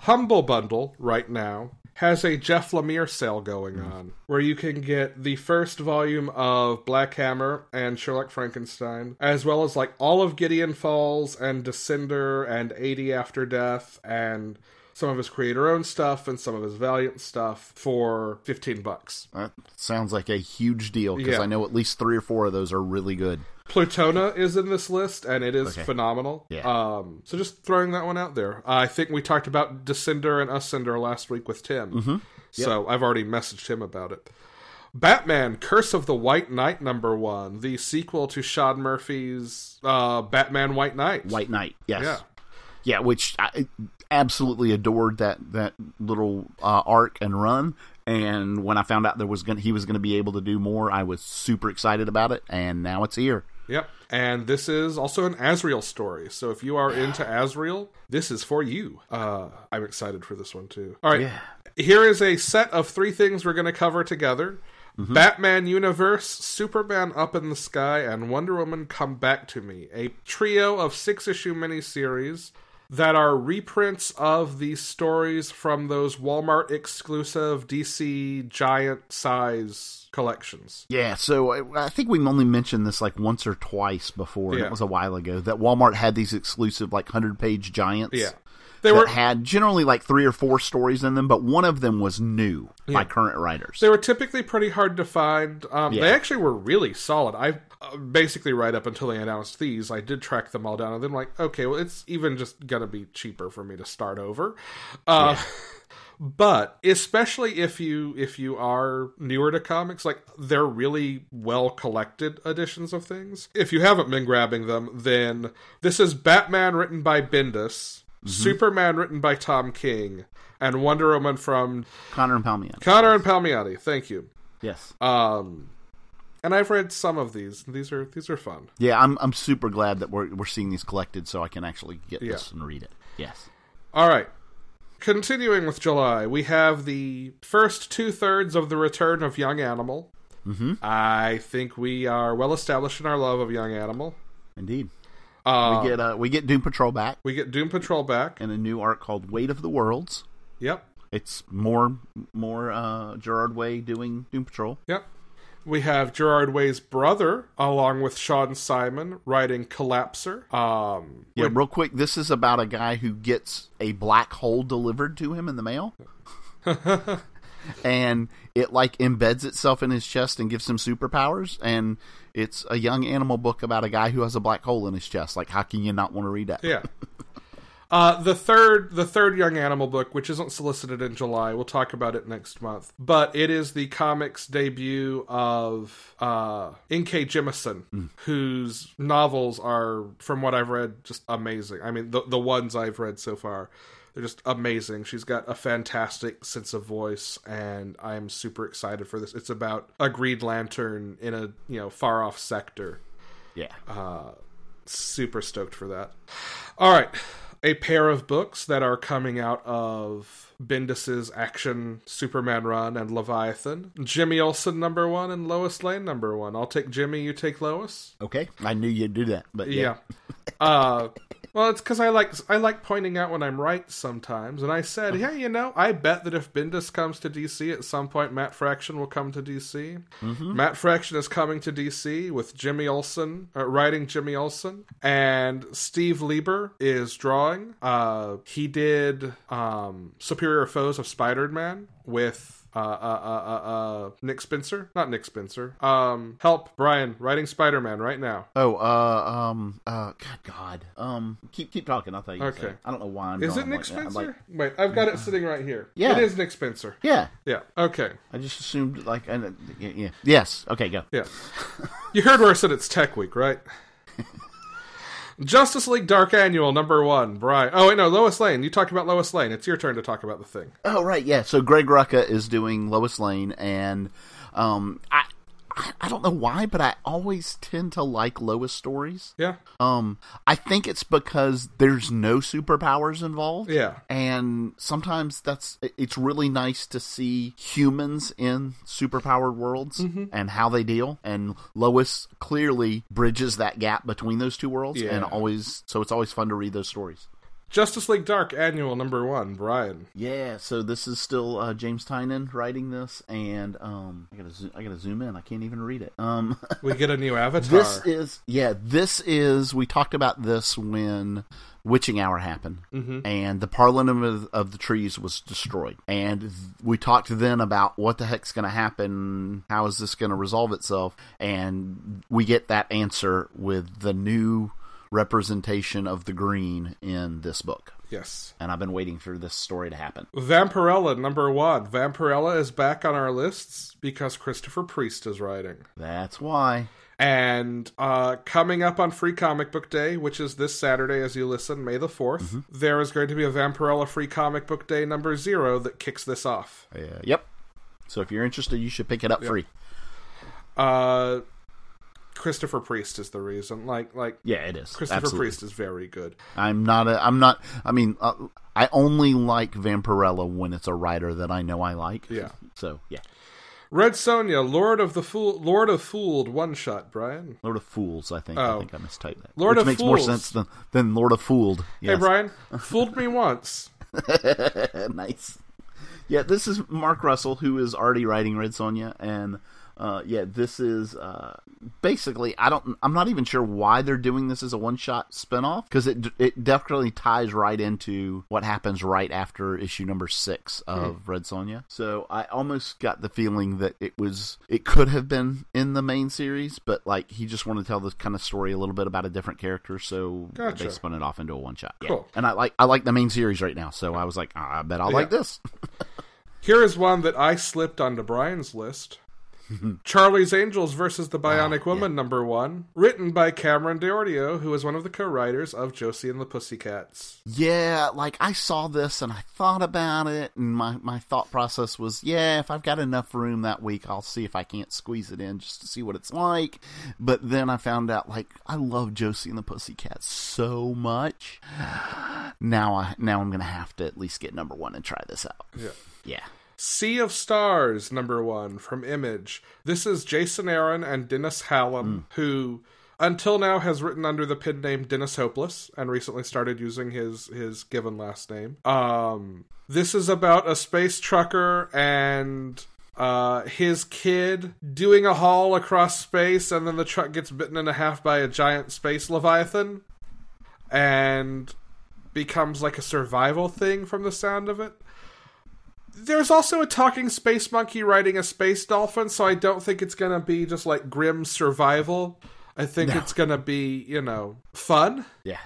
Humble Bundle right now has a Jeff Lemire sale going on, where you can get the first volume of Black Hammer and Sherlock Frankenstein, as well as like all of Gideon Falls and Descender and 80 After Death and some of his creator-owned stuff and some of his Valiant stuff for $15. That sounds like a huge deal, because I know at least 3 or 4 of those are really good. Plutona is in this list, and it is phenomenal. Yeah. So just throwing that one out there. I think we talked about Descender and Ascender last week with Tim, so I've already messaged him about it. Batman, Curse of the White Knight, number 1, the sequel to Sean Murphy's Batman White Knight. White Knight, yes. Yeah, which I absolutely adored that little arc and run. And when I found out he was going to be able to do more, I was super excited about it. And now it's here. Yep. And this is also an Azrael story. So if you are into Azrael, this is for you. I'm excited for this one, too. All right. Yeah. Here is a set of 3 things we're going to cover together. Mm-hmm. Batman Universe, Superman Up in the Sky, and Wonder Woman Come Back to Me. A trio of 6-issue miniseries that are reprints of these stories from those Walmart-exclusive DC giant-size collections. Yeah, so I think we only mentioned this like once or twice before, and it was a while ago, that Walmart had these exclusive like 100-page giants. Yeah. They had generally like 3 or 4 stories in them, but one of them was new by current writers. They were typically pretty hard to find. They actually were really solid. I basically right up until they announced these, I did track them all down, and then like, okay, well, it's even just going to be cheaper for me to start over. But especially if you are newer to comics, like they're really well collected editions of things. If you haven't been grabbing them, then this is Batman written by Bendis. Mm-hmm. Superman written by Tom King, and Wonder Woman from Connor and Palmiotti. Thank you. Yes. And I've read some of these. These are fun. Yeah, I'm super glad that we're seeing these collected, so I can actually get this and read it. Yes. All right. Continuing with July, we have the first 2/3 of the return of Young Animal. Mm-hmm. I think we are well established in our love of Young Animal. Indeed. We get Doom Patrol back. We get Doom Patrol back. And a new arc called Weight of the Worlds. Yep. It's more Gerard Way doing Doom Patrol. Yep. We have Gerard Way's brother, along with Sean Simon, writing Collapser. Real quick, this is about a guy who gets a black hole delivered to him in the mail. And it, like, embeds itself in his chest and gives him superpowers. And it's a young animal book about a guy who has a black hole in his chest. Like, how can you not want to read that? Yeah. The third young animal book, which isn't solicited in July, we'll talk about it next month. But it is the comics debut of N.K. Jemisin, whose novels are, from what I've read, just amazing. I mean, the ones I've read so far, they're just amazing. She's got a fantastic sense of voice, and I'm super excited for this. It's about a Green Lantern in a far off sector. Yeah, super stoked for that. All right. A pair of books that are coming out of Bendis' Action Superman run and Leviathan. Jimmy Olsen #1 and Lois Lane #1. I'll take Jimmy, you take Lois. Okay, I knew you'd do that, but yeah. Well, it's because I like pointing out when I'm right sometimes, and I said, hey, I bet that if Bendis comes to DC at some point, Matt Fraction will come to DC. Mm-hmm. Matt Fraction is coming to DC with Jimmy Olsen, writing Jimmy Olsen, and Steve Lieber is drawing. He did Superior Foes of Spider-Man with Nick Spencer. Not Nick Spencer. Help, Brian, writing Spider-Man right now. Keep talking. I'll tell you. Okay. I don't know why I'm. Is it Nick Spencer? Wait, I've got it sitting right here. Yeah, it is Nick Spencer. Yeah. Okay. I just assumed yeah. Yes. Okay, go. Yeah. You heard where I said it's Tech Week, right? Justice League Dark Annual #1, Brian. Oh, wait, no, Lois Lane. You talked about Lois Lane. It's your turn to talk about the thing. Oh, right, yeah. So Greg Rucka is doing Lois Lane, and I don't know why, but I always tend to like Lois stories. Yeah. I think it's because there's no superpowers involved. Yeah. And sometimes it's really nice to see humans in superpowered worlds and how they deal. And Lois clearly bridges that gap between those two worlds. Yeah. So it's always fun to read those stories. Justice League Dark Annual #1, Brian. Yeah, so this is still James Tynion writing this, and I gotta zoom in. I can't even read it. We get a new avatar. This is. We talked about this when Witching Hour happened, and the Parliament of the Trees was destroyed. And we talked then about what the heck's going to happen, how is this going to resolve itself, and we get that answer with the new representation of the green in this book. Yes. And I've been waiting for this story to happen. Vampirella #1. Vampirella is back on our lists because Christopher Priest is writing. That's why. And coming up on Free Comic Book Day, which is this Saturday as you listen, May the 4th, there is going to be a Vampirella Free Comic Book Day #0 that kicks this off. Yep. So if you're interested, you should pick it up free. Christopher Priest is the reason. Yeah, it is. Christopher Priest is very good. I only like Vampirella when it's a writer that I know I like. Yeah. So, yeah. Red Sonja, Lord of Fooled #1, Brian. Lord of Fools, I think. Oh. I think I mistyped that. Which makes more sense than Lord of Fooled. Yes. Hey, Brian, fooled me once. Nice. Yeah, this is Mark Russell, who is already writing Red Sonja, and this is basically. I'm not even sure why they're doing this as a one-shot spinoff, because it definitely ties right into what happens right after issue #6 of Red Sonja. So I almost got the feeling that it could have been in the main series, but he just wanted to tell this kind of story a little bit about a different character, so Gotcha. They spun it off into a one-shot. Cool. Yeah. And I like the main series right now, so I was like, I bet I'll like this. Here is one that I slipped onto Brian's list. Charlie's Angels versus the Bionic Woman #1, written by Cameron Diordio, who is one of the co-writers of Josie and the Pussycats. Yeah, I saw this and I thought about it, and my thought process was, if I've got enough room that week, I'll see if I can't squeeze it in just to see what it's like. But then I found out, I love Josie and the Pussycats so much. Now I'm going to have to at least get #1 and try this out. Yeah. Sea of Stars #1 from Image. This is Jason Aaron and Dennis Hallam, who until now has written under the pen name Dennis Hopeless and recently started using his given last name. This is about a space trucker and his kid doing a haul across space, and then the truck gets bitten in half by a giant space leviathan and becomes like a survival thing from the sound of it. There's also a talking space monkey riding a space dolphin, so I don't think it's going to be just like grim survival. I think it's going to be, you know, fun. Yeah.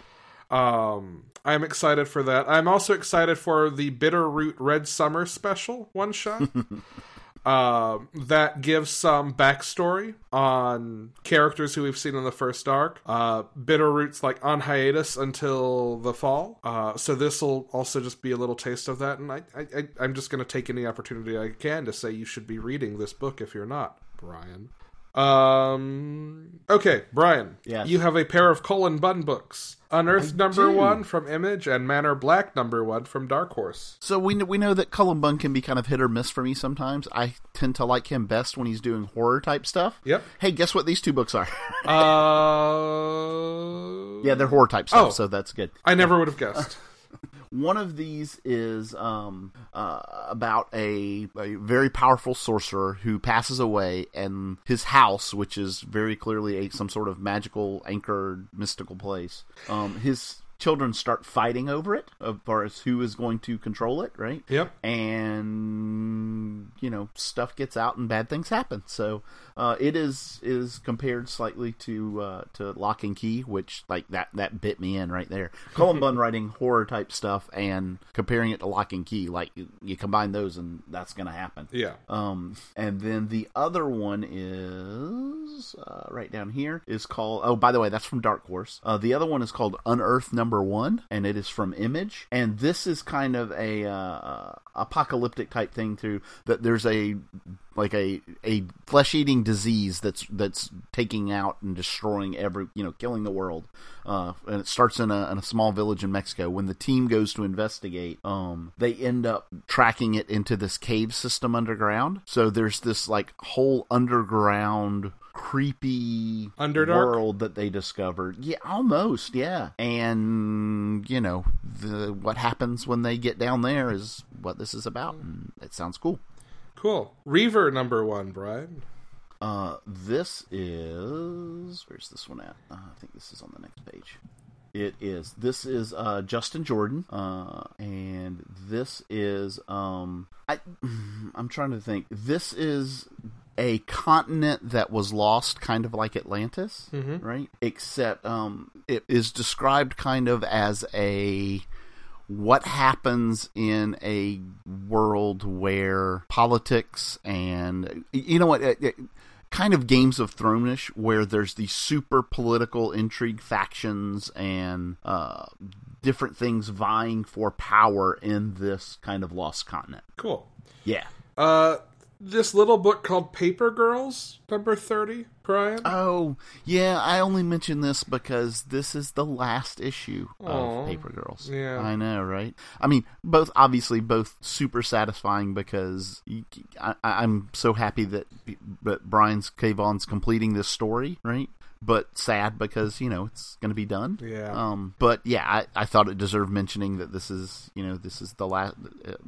I'm excited for that. I'm also excited for the Bitterroot Red Summer special one shot. That gives some backstory on characters who we've seen in the first arc. Bitterroot's like on hiatus until the fall. So this will also just be a little taste of that. And I'm just going to take any opportunity I can to say you should be reading this book if you're not, Brian. Okay, Brian. Yes. You have a pair of Colin Bunn books. Unearthed #1 from Image and Manor Black #1 from Dark Horse. So we know that Colin Bunn can be kind of hit or miss for me sometimes. I tend to like him best when he's doing horror type stuff. Yep. Hey, guess what these two books are? Yeah, they're horror type stuff, so that's good. I never would have guessed. One of these is about a very powerful sorcerer who passes away, and his house, which is very clearly some sort of magical, anchored, mystical place, his children start fighting over it, as far as who is going to control it, right? Yep. And, you know, stuff gets out and bad things happen. So it is compared slightly to Lock and Key, which, like, that bit me in right there. Colin Bunn writing horror-type stuff and comparing it to Lock and Key, like, you combine those and that's going to happen. Yeah. And then the other one is, right down here, is called, oh, by the way, that's from Dark Horse. The other one is called Unearthed #1, and it is from Image, and this is kind of a apocalyptic type thing too, that there's a flesh-eating disease that's taking out and destroying killing the world. And it starts in a small village in Mexico. When the team goes to investigate, they end up tracking it into this cave system underground. So there's this like whole underground creepy Underdark world that they discovered. Yeah, almost, yeah. And, you know, what happens when they get down there is what this is about, and it sounds cool. Cool. Reaver #1, Brian. This is... Where's this one at? I think this is on the next page. It is. This is Justin Jordan, and this is... I'm trying to think. This is... a continent that was lost, kind of like Atlantis, right? Except it is described kind of as what happens in a world where politics and, you know what... kind of Games of Thrones-ish, where there's these super political intrigue factions and different things vying for power in this kind of lost continent. Cool. Yeah. This little book called Paper Girls, #30, Brian? Oh, yeah, I only mention this because this is the last issue of Paper Girls. Yeah. I know, right? I mean, both super satisfying because I'm so happy that Brian K. Vaughan's completing this story, right? But sad because, you know, it's going to be done. Yeah. But yeah, I thought it deserved mentioning that this is, you know, this is the last,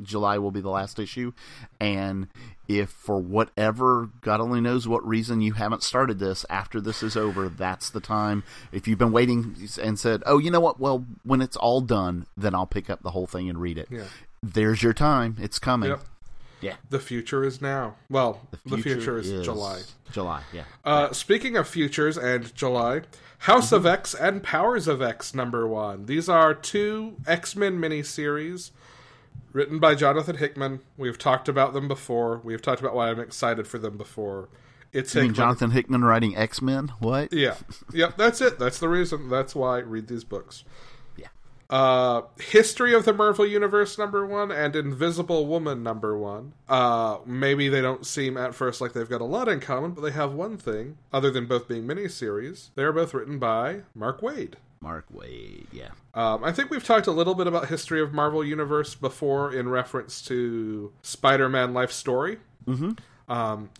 July will be the last issue. And if for whatever, God only knows what reason, you haven't started this, after this is over, that's the time. If you've been waiting and said, oh, you know what? Well, when it's all done, then I'll pick up the whole thing and read it. Yeah. There's your time. It's coming. Yep. Yeah. The future is now. Well, the future is July. July, yeah. Speaking of futures and July, House of X and Powers of X #1. These are two X-Men miniseries written by Jonathan Hickman. We've talked about them before. We've talked about why I'm excited for them before. It's you mean Jonathan Hickman writing X-Men? What? Yeah. Yep, that's it. That's the reason. That's why I read these books. History of the Marvel Universe #1 and Invisible Woman #1. Maybe they don't seem at first like they've got a lot in common, but they have one thing, other than both being miniseries. They are both written by Mark Waid. Mark Waid, yeah. I think we've talked a little bit about History of Marvel Universe before in reference to Spider-Man Life Story. Mm-hmm.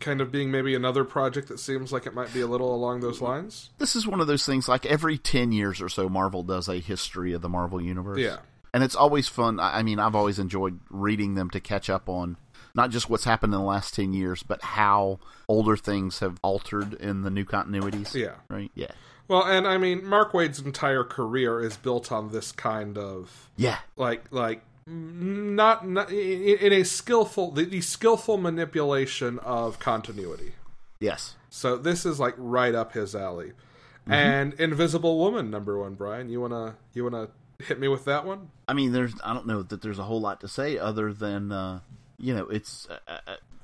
Kind of being maybe another project that seems like it might be a little along those lines. This is one of those things, like every 10 years or so, Marvel does a history of the Marvel Universe. Yeah. And it's always fun. I mean, I've always enjoyed reading them to catch up on not just what's happened in the last 10 years, but how older things have altered in the new continuities. Yeah. Right? Yeah. Well, and I mean, Mark Waid's entire career is built on this kind of... Yeah. Like not in a skillful... The skillful manipulation of continuity. Yes. So this is like right up his alley. Mm-hmm. And Invisible Woman, number one, Brian. You wanna hit me with that one? I mean, I don't know that there's a whole lot to say other than, it's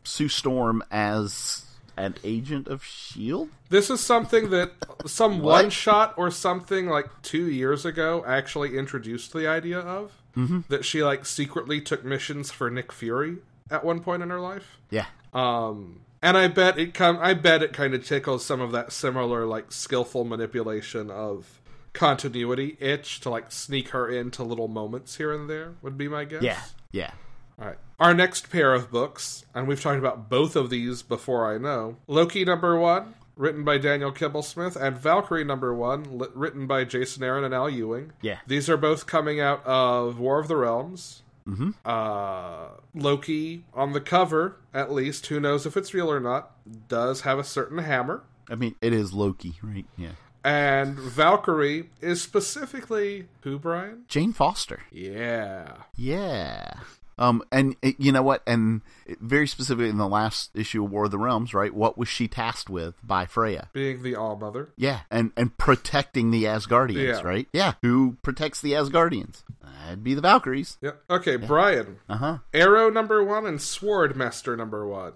Sue Storm as an agent of S.H.I.E.L.D.? This is something that some one-shot or something like 2 years ago actually introduced the idea of. Mm-hmm. That she like secretly took missions for Nick Fury at one point in her life. Yeah. And I bet it kind of tickles some of that similar like skillful manipulation of continuity itch to like sneak her into little moments here and there would be my guess. Yeah. All right. Our next pair of books, and we've talked about both of these before I know. Loki number 1, written by Daniel Kibblesmith, and Valkyrie number 1, written by Jason Aaron and Al Ewing. Yeah. These are both coming out of War of the Realms. Mm-hmm. Loki, on the cover, at least, who knows if it's real or not, does have a certain hammer. I mean, it is Loki, right? Yeah. And Valkyrie is specifically who, Brian? Jane Foster. Yeah. And it, you know what? And very specifically in the last issue of War of the Realms, right? What was she tasked with by Freya? Being the All-Mother. Yeah. And protecting the Asgardians, right? Yeah. Who protects the Asgardians? That'd be the Valkyries. Yep. Okay, yeah. Brian. Uh-huh. Arrow number 1 and Swordmaster number 1.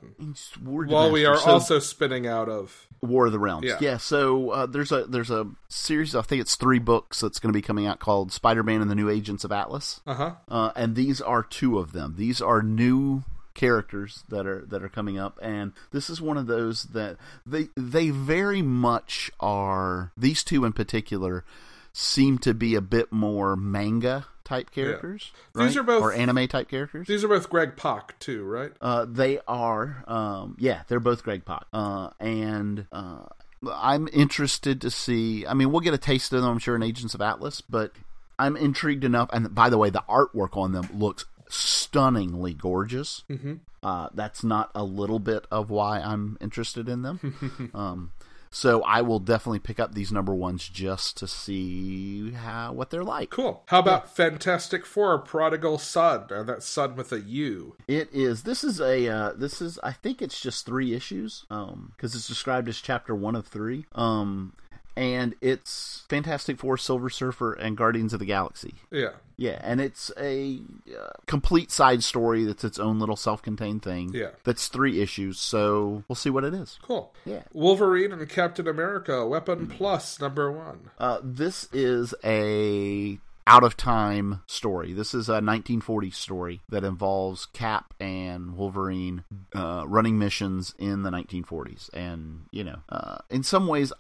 While we are also spinning out of War of the Realms. Yeah, so there's a series, I think it's 3 books that's going to be coming out called Spider-Man and the New Agents of Atlas. Uh-huh. And these are 2 of them. These are new characters that are coming up, and this is one of those that they very much are. These 2 in particular seem to be a bit more manga type characters. Yeah. Right? These are both, or anime type characters. These are both Greg Pak too, right? They are. They're both Greg Pak. And I'm interested to see. I mean, we'll get a taste of them, I'm sure, in Agents of Atlas, but I'm intrigued enough. And by the way, the artwork on them looks stunningly gorgeous. Mm-hmm. That's not a little bit of why I'm interested in them. So I will definitely pick up these number 1s just to see what they're like. Cool. How about Fantastic Four: Prodigal Son, or that son with a U? It is. This is. I think it's just 3 issues. Because it's described as chapter 1 of 3. And it's Fantastic Four, Silver Surfer, and Guardians of the Galaxy. Yeah. Yeah, and it's a complete side story that's its own little self-contained thing. Yeah. That's 3 issues, so we'll see what it is. Cool. Yeah. Wolverine and Captain America, Weapon Plus, number 1. This is a out-of-time story. This is a 1940s story that involves Cap and Wolverine running missions in the 1940s. And, in some ways,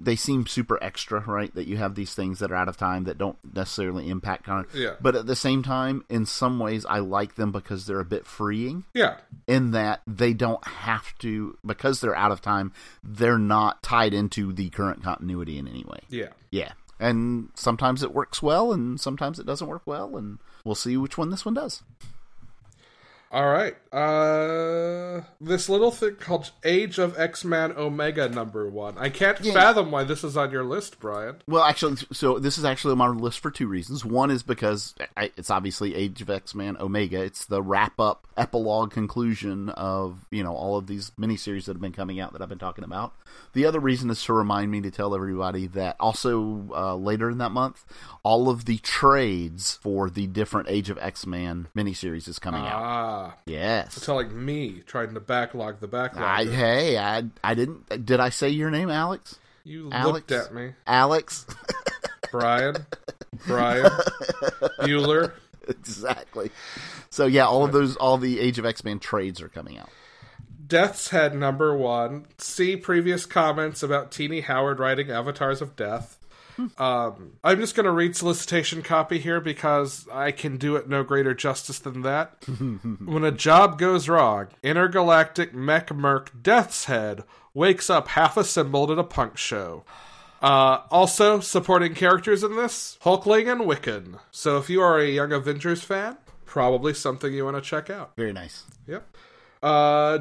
they seem super extra, right? That you have these things that are out of time that don't necessarily impact Yeah. But at the same time, in some ways, I like them because they're a bit freeing. Yeah. In that they don't have to, because they're out of time, they're not tied into the current continuity in any way. Yeah. Yeah. And sometimes it works well, and sometimes it doesn't work well, and we'll see which one this one does. All right. This little thing called Age of X-Men Omega number 1. I can't fathom why this is on your list, Brian. Well, actually, so this is actually on my list for 2 reasons. One is because it's obviously Age of X-Men Omega. It's the wrap-up, epilogue conclusion of, all of these miniseries that have been coming out that I've been talking about. The other reason is to remind me to tell everybody that also later in that month, all of the trades for the different Age of X-Men miniseries is coming out. Yes. It's like me trying to backlog the backlog. I didn't. Did I say your name, Alex? You looked at me. Alex. Brian. Bueller. Exactly. So yeah, all the Age of X-Men trades are coming out. Death's Head number 1. See previous comments about Teeny Howard writing Avatars of Death. I'm just going to read solicitation copy here because I can do it no greater justice than that. When a job goes wrong, intergalactic mech merc Death's Head wakes up half assembled at a punk show. Also, supporting characters in this, Hulkling and Wiccan. So if you are a Young Avengers fan, probably something you want to check out. Very nice. Yep.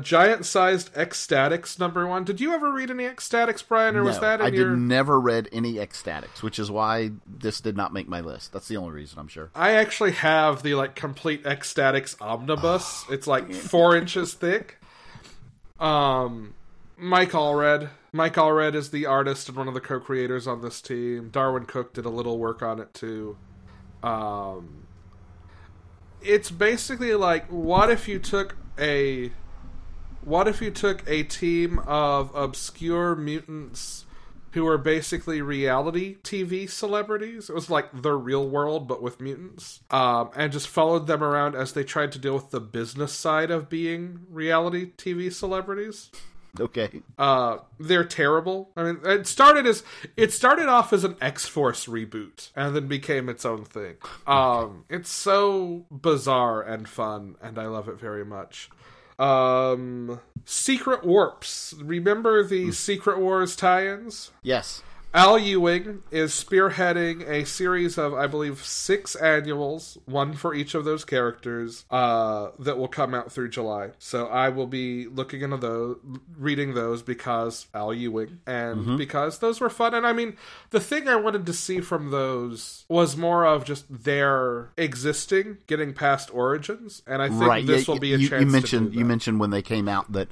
Giant-sized Ecstatics #1. Did you ever read any Ecstatics, Brian, or was that in your... No, I never read any Ecstatics, which is why this did not make my list. That's the only reason, I'm sure. I actually have the, like, complete Ecstatics omnibus. Oh, it's, like, 4 inches thick. Mike Allred. Mike Allred is the artist and one of the co-creators on this team. Darwin Cook did a little work on it, too. It's basically, like, what if you took a team of obscure mutants who are basically reality TV celebrities? It was like The Real World, but with mutants. And just followed them around as they tried to deal with the business side of being reality TV celebrities. Okay. They're terrible. I mean, it started off as an X-Force reboot and then became its own thing. It's so bizarre and fun, and I love it very much. Secret Warps. Remember the Secret Wars tie-ins? Yes. Al Ewing is spearheading a series of, I believe, 6 annuals, one for each of those characters, that will come out through July. So I will be looking into those, reading those, because Al Ewing, and because those were fun. And I mean, the thing I wanted to see from those was more of just their existing, getting past origins. And I think this will be a chance to do that. You mentioned when they came out that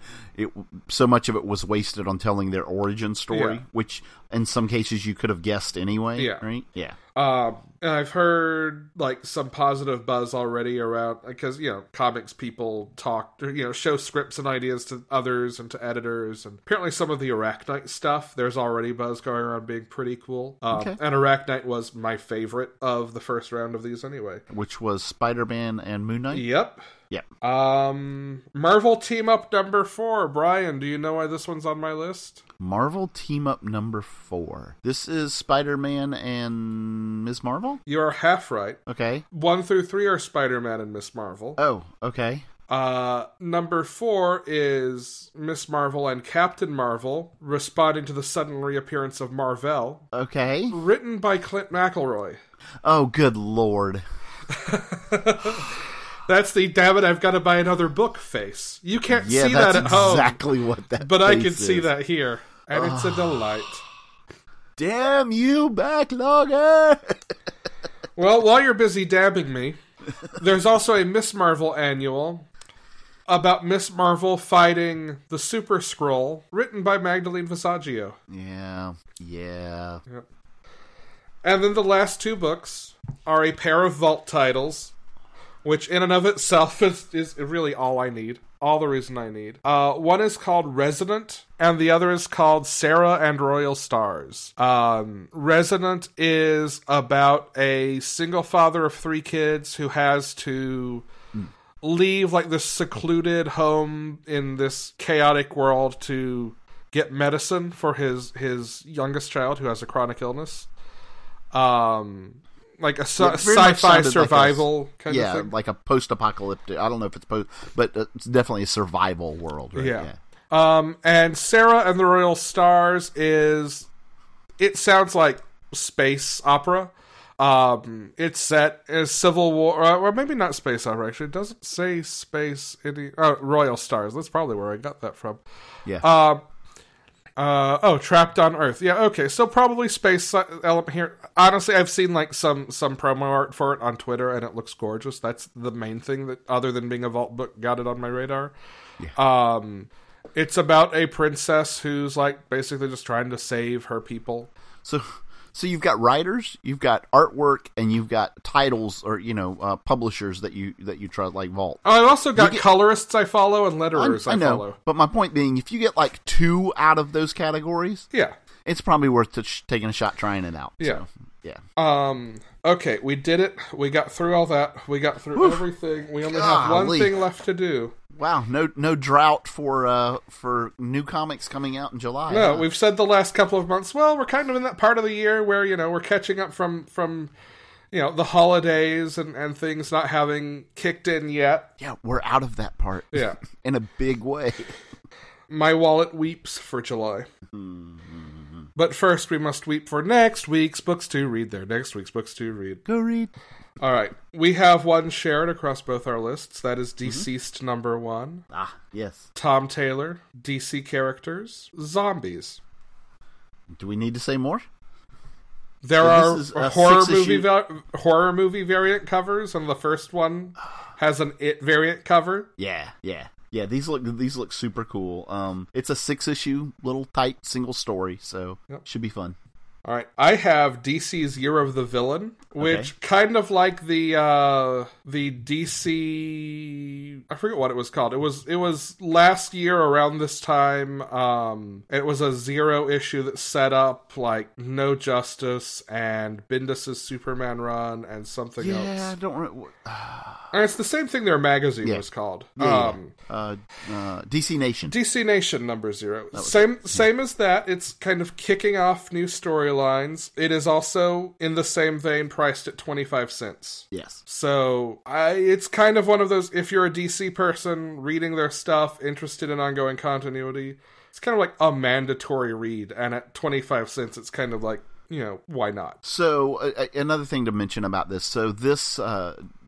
so much of it was wasted on telling their origin story, which in some cases you could have guessed anyway, right? Yeah. And I've heard like some positive buzz already around, because comics people talk, show scripts and ideas to others and to editors, and apparently some of the Arachnite stuff, there's already buzz going around being pretty cool. And Arachnite was my favorite of the first round of these anyway, which was Spider-Man and Moon Knight. Yep. Marvel Team Up #4. Brian, do you know why this one's on my list? Marvel Team Up #4. This is Spider-Man and Ms. Marvel? You're half right. Okay. 1 through 3 are Spider-Man and Ms. Marvel. Oh, okay. #4 is Ms. Marvel and Captain Marvel responding to the sudden reappearance of Mar-Vell. Okay. Written by Clint McElroy. Oh, good lord. That's the damn it, I've got to buy another book face. You can't see that at home. Yeah, that's exactly what that But I can see that here. And it's a delight. Damn you, backlogger! Well, while you're busy dabbing me, there's also a Ms. Marvel annual about Ms. Marvel fighting the Super Skrull, written by Magdalene Visaggio. Yeah. Yep. And then the last 2 books are a pair of Vault titles, which in and of itself is really all I need. All the reason I need. One is called Resonant, and the other is called Sarah and Royal Stars. Resonant is about a single father of 3 kids who has to leave like this secluded home in this chaotic world to get medicine for his youngest child who has a chronic illness. Like a sci-fi survival kind of thing. Yeah, like a post-apocalyptic. I don't know if it's post, but it's definitely a survival world, right? Yeah. And Sarah and the Royal Stars is, it sounds like space opera. It's set as Civil War, or maybe not space opera, actually. It doesn't say space, Royal Stars. That's probably where I got that from. Yeah. Trapped on Earth. Yeah, okay, so probably space element here. Honestly, I've seen like some promo art for it on Twitter, and it looks gorgeous. That's the main thing that, other than being a Vault book, got it on my radar. Yeah. It's about a princess who's like basically just trying to save her people. So you've got writers, you've got artwork, and you've got titles or publishers that you trust like Vault. Oh, I've also got colorists I follow and letterers I follow. But my point being, if you get like 2 out of those categories, it's probably worth taking a shot trying it out. Yeah. So, yeah. Okay, we did it. We got through all that. We got through everything. We only have one thing left to do. Wow, no drought for new comics coming out in July. No, We've said the last couple of months, well, we're kind of in that part of the year where, we're catching up from the holidays and things not having kicked in yet. Yeah, we're out of that part. Yeah. In a big way. My wallet weeps for July. Mm-hmm. But first, we must weep for next week's books to read. There, next week's books to read. Go read. All right. We have one shared across both our lists. That is Deceased number one. Ah, yes. Tom Taylor, DC characters, zombies. Do we need to say more? There are horror movie variant covers, and the first one has an It variant cover. Yeah, yeah. Yeah, these look super cool. It's a 6-issue little tight single story, so should be fun. All right, I have DC's Year of the Villain, which kind of like the DC, I forget what it was called. It was last year around this time. It was a 0 issue that set up like No Justice and Bendis' Superman run and something else. Yeah, I don't remember. And it's the same thing their magazine was called. Yeah, DC Nation. DC Nation number 0. Same as that. It's kind of kicking off new storylines. It is also, in the same vein, priced at 25 cents. Yes. So it's kind of one of those, if you're a DC person reading their stuff, interested in ongoing continuity, it's kind of like a mandatory read. And at 25 cents, it's kind of like, why not? So another thing to mention about this. So this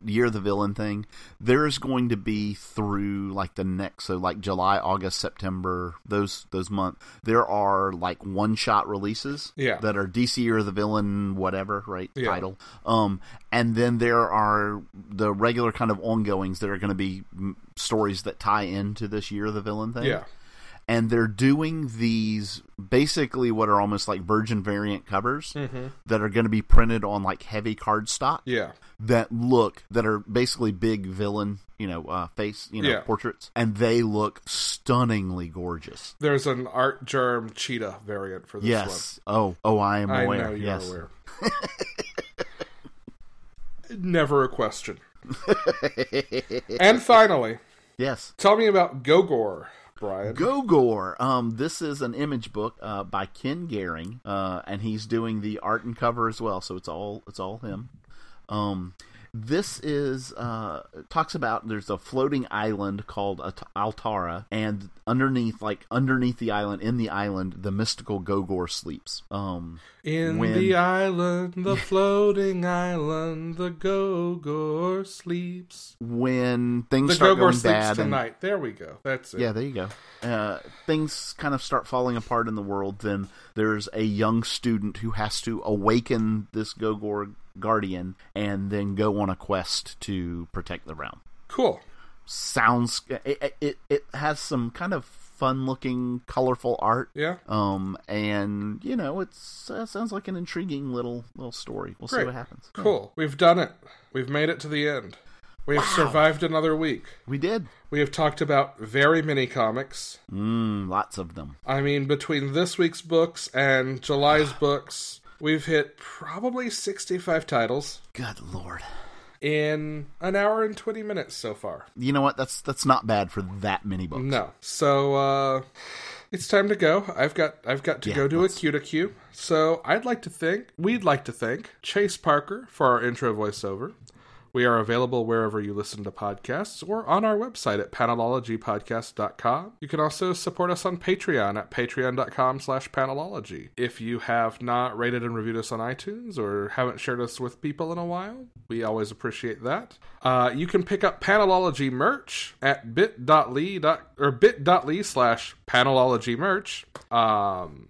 Year of the Villain thing, there's going to be through like the next, so like July, August, September, those months, there are like one-shot releases that are DC Year of the Villain, whatever, right? Yeah. Title. And then there are the regular kind of ongoings that are going to be stories that tie into this Year of the Villain thing. Yeah. And they're doing these basically what are almost like Virgin variant covers that are going to be printed on like heavy cardstock. Yeah. That are basically big villain, face, portraits. And they look stunningly gorgeous. There's an Art Germ Cheetah variant for this one. Oh, I am aware. I know you're aware. Never a question. And finally. Yes. Tell me about Gogor. Brian. Gogor. This is an image book by Ken Gehring, and he's doing the art and cover as well, so it's all him. This is talks about there's a floating island called Altara, and underneath the island, in the island, the mystical Gogor sleeps. The island, the floating island, the Gogor sleeps. When things start going bad, tonight. There we go. That's it. Yeah, there you go. Things kind of start falling apart in the world. Then there's a young student who has to awaken this Gogor guardian and then go on a quest to protect the realm. Cool. Sounds it has some kind of fun looking colorful art. Yeah. And it's sounds like an intriguing little story. We'll see what happens. Cool. Yeah. We've done it. We've made it to the end. We have survived another week. We did. We have talked about very many comics. Lots of them. I mean, between this week's books and July's books, we've hit probably 65 titles. Good lord. In an hour and 20 minutes so far. You know what? That's not bad for that many books. No. So, it's time to go. I've got to go do a Q2Q. So, we'd like to thank Chase Parker for our intro voiceover. We are available wherever you listen to podcasts or on our website at panelologypodcast.com. You can also support us on Patreon at patreon.com/panelology. If you have not rated and reviewed us on iTunes or haven't shared us with people in a while, we always appreciate that. You can pick up Panelology merch at bit.ly/panelology merch.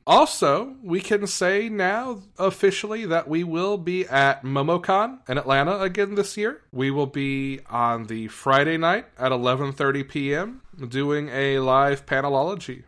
Also, we can say now officially that we will be at MomoCon in Atlanta again this year. We will be on the Friday night at 11:30 p.m. doing a live Panelology.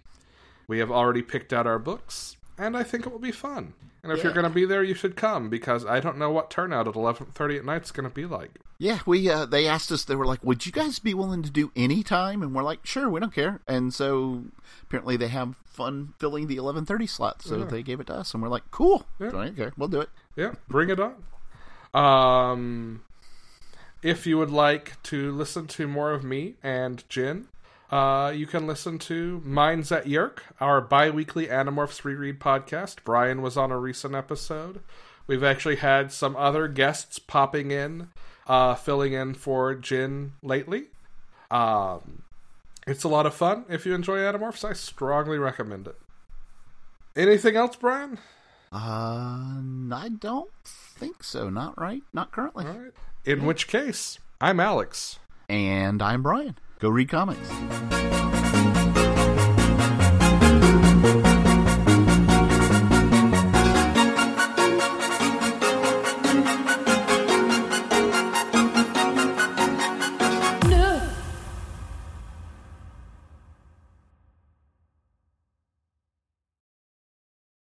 We have already picked out our books, and I think it will be fun. And if you're going to be there, you should come, because I don't know what turnout at 11:30 at night is going to be like. Yeah, we they asked us, they were like, would you guys be willing to do any time? And we're like, sure, we don't care. And so apparently they have fun filling the 11:30 slot, so they gave it to us. And we're like, cool, don't care, we'll do it. Yeah, bring it on. If you would like to listen to more of me and Jen, you can listen to Minds at Yerk, our bi-weekly Animorphs reread podcast. Brian was on a recent episode. We've actually had some other guests popping in, filling in for Jen lately. It's a lot of fun. If you enjoy Animorphs, I strongly recommend it. Anything else, Brian? I don't think so. Not right. Not currently. All right. In which case, I'm Alex. And I'm Brian. Go read comics.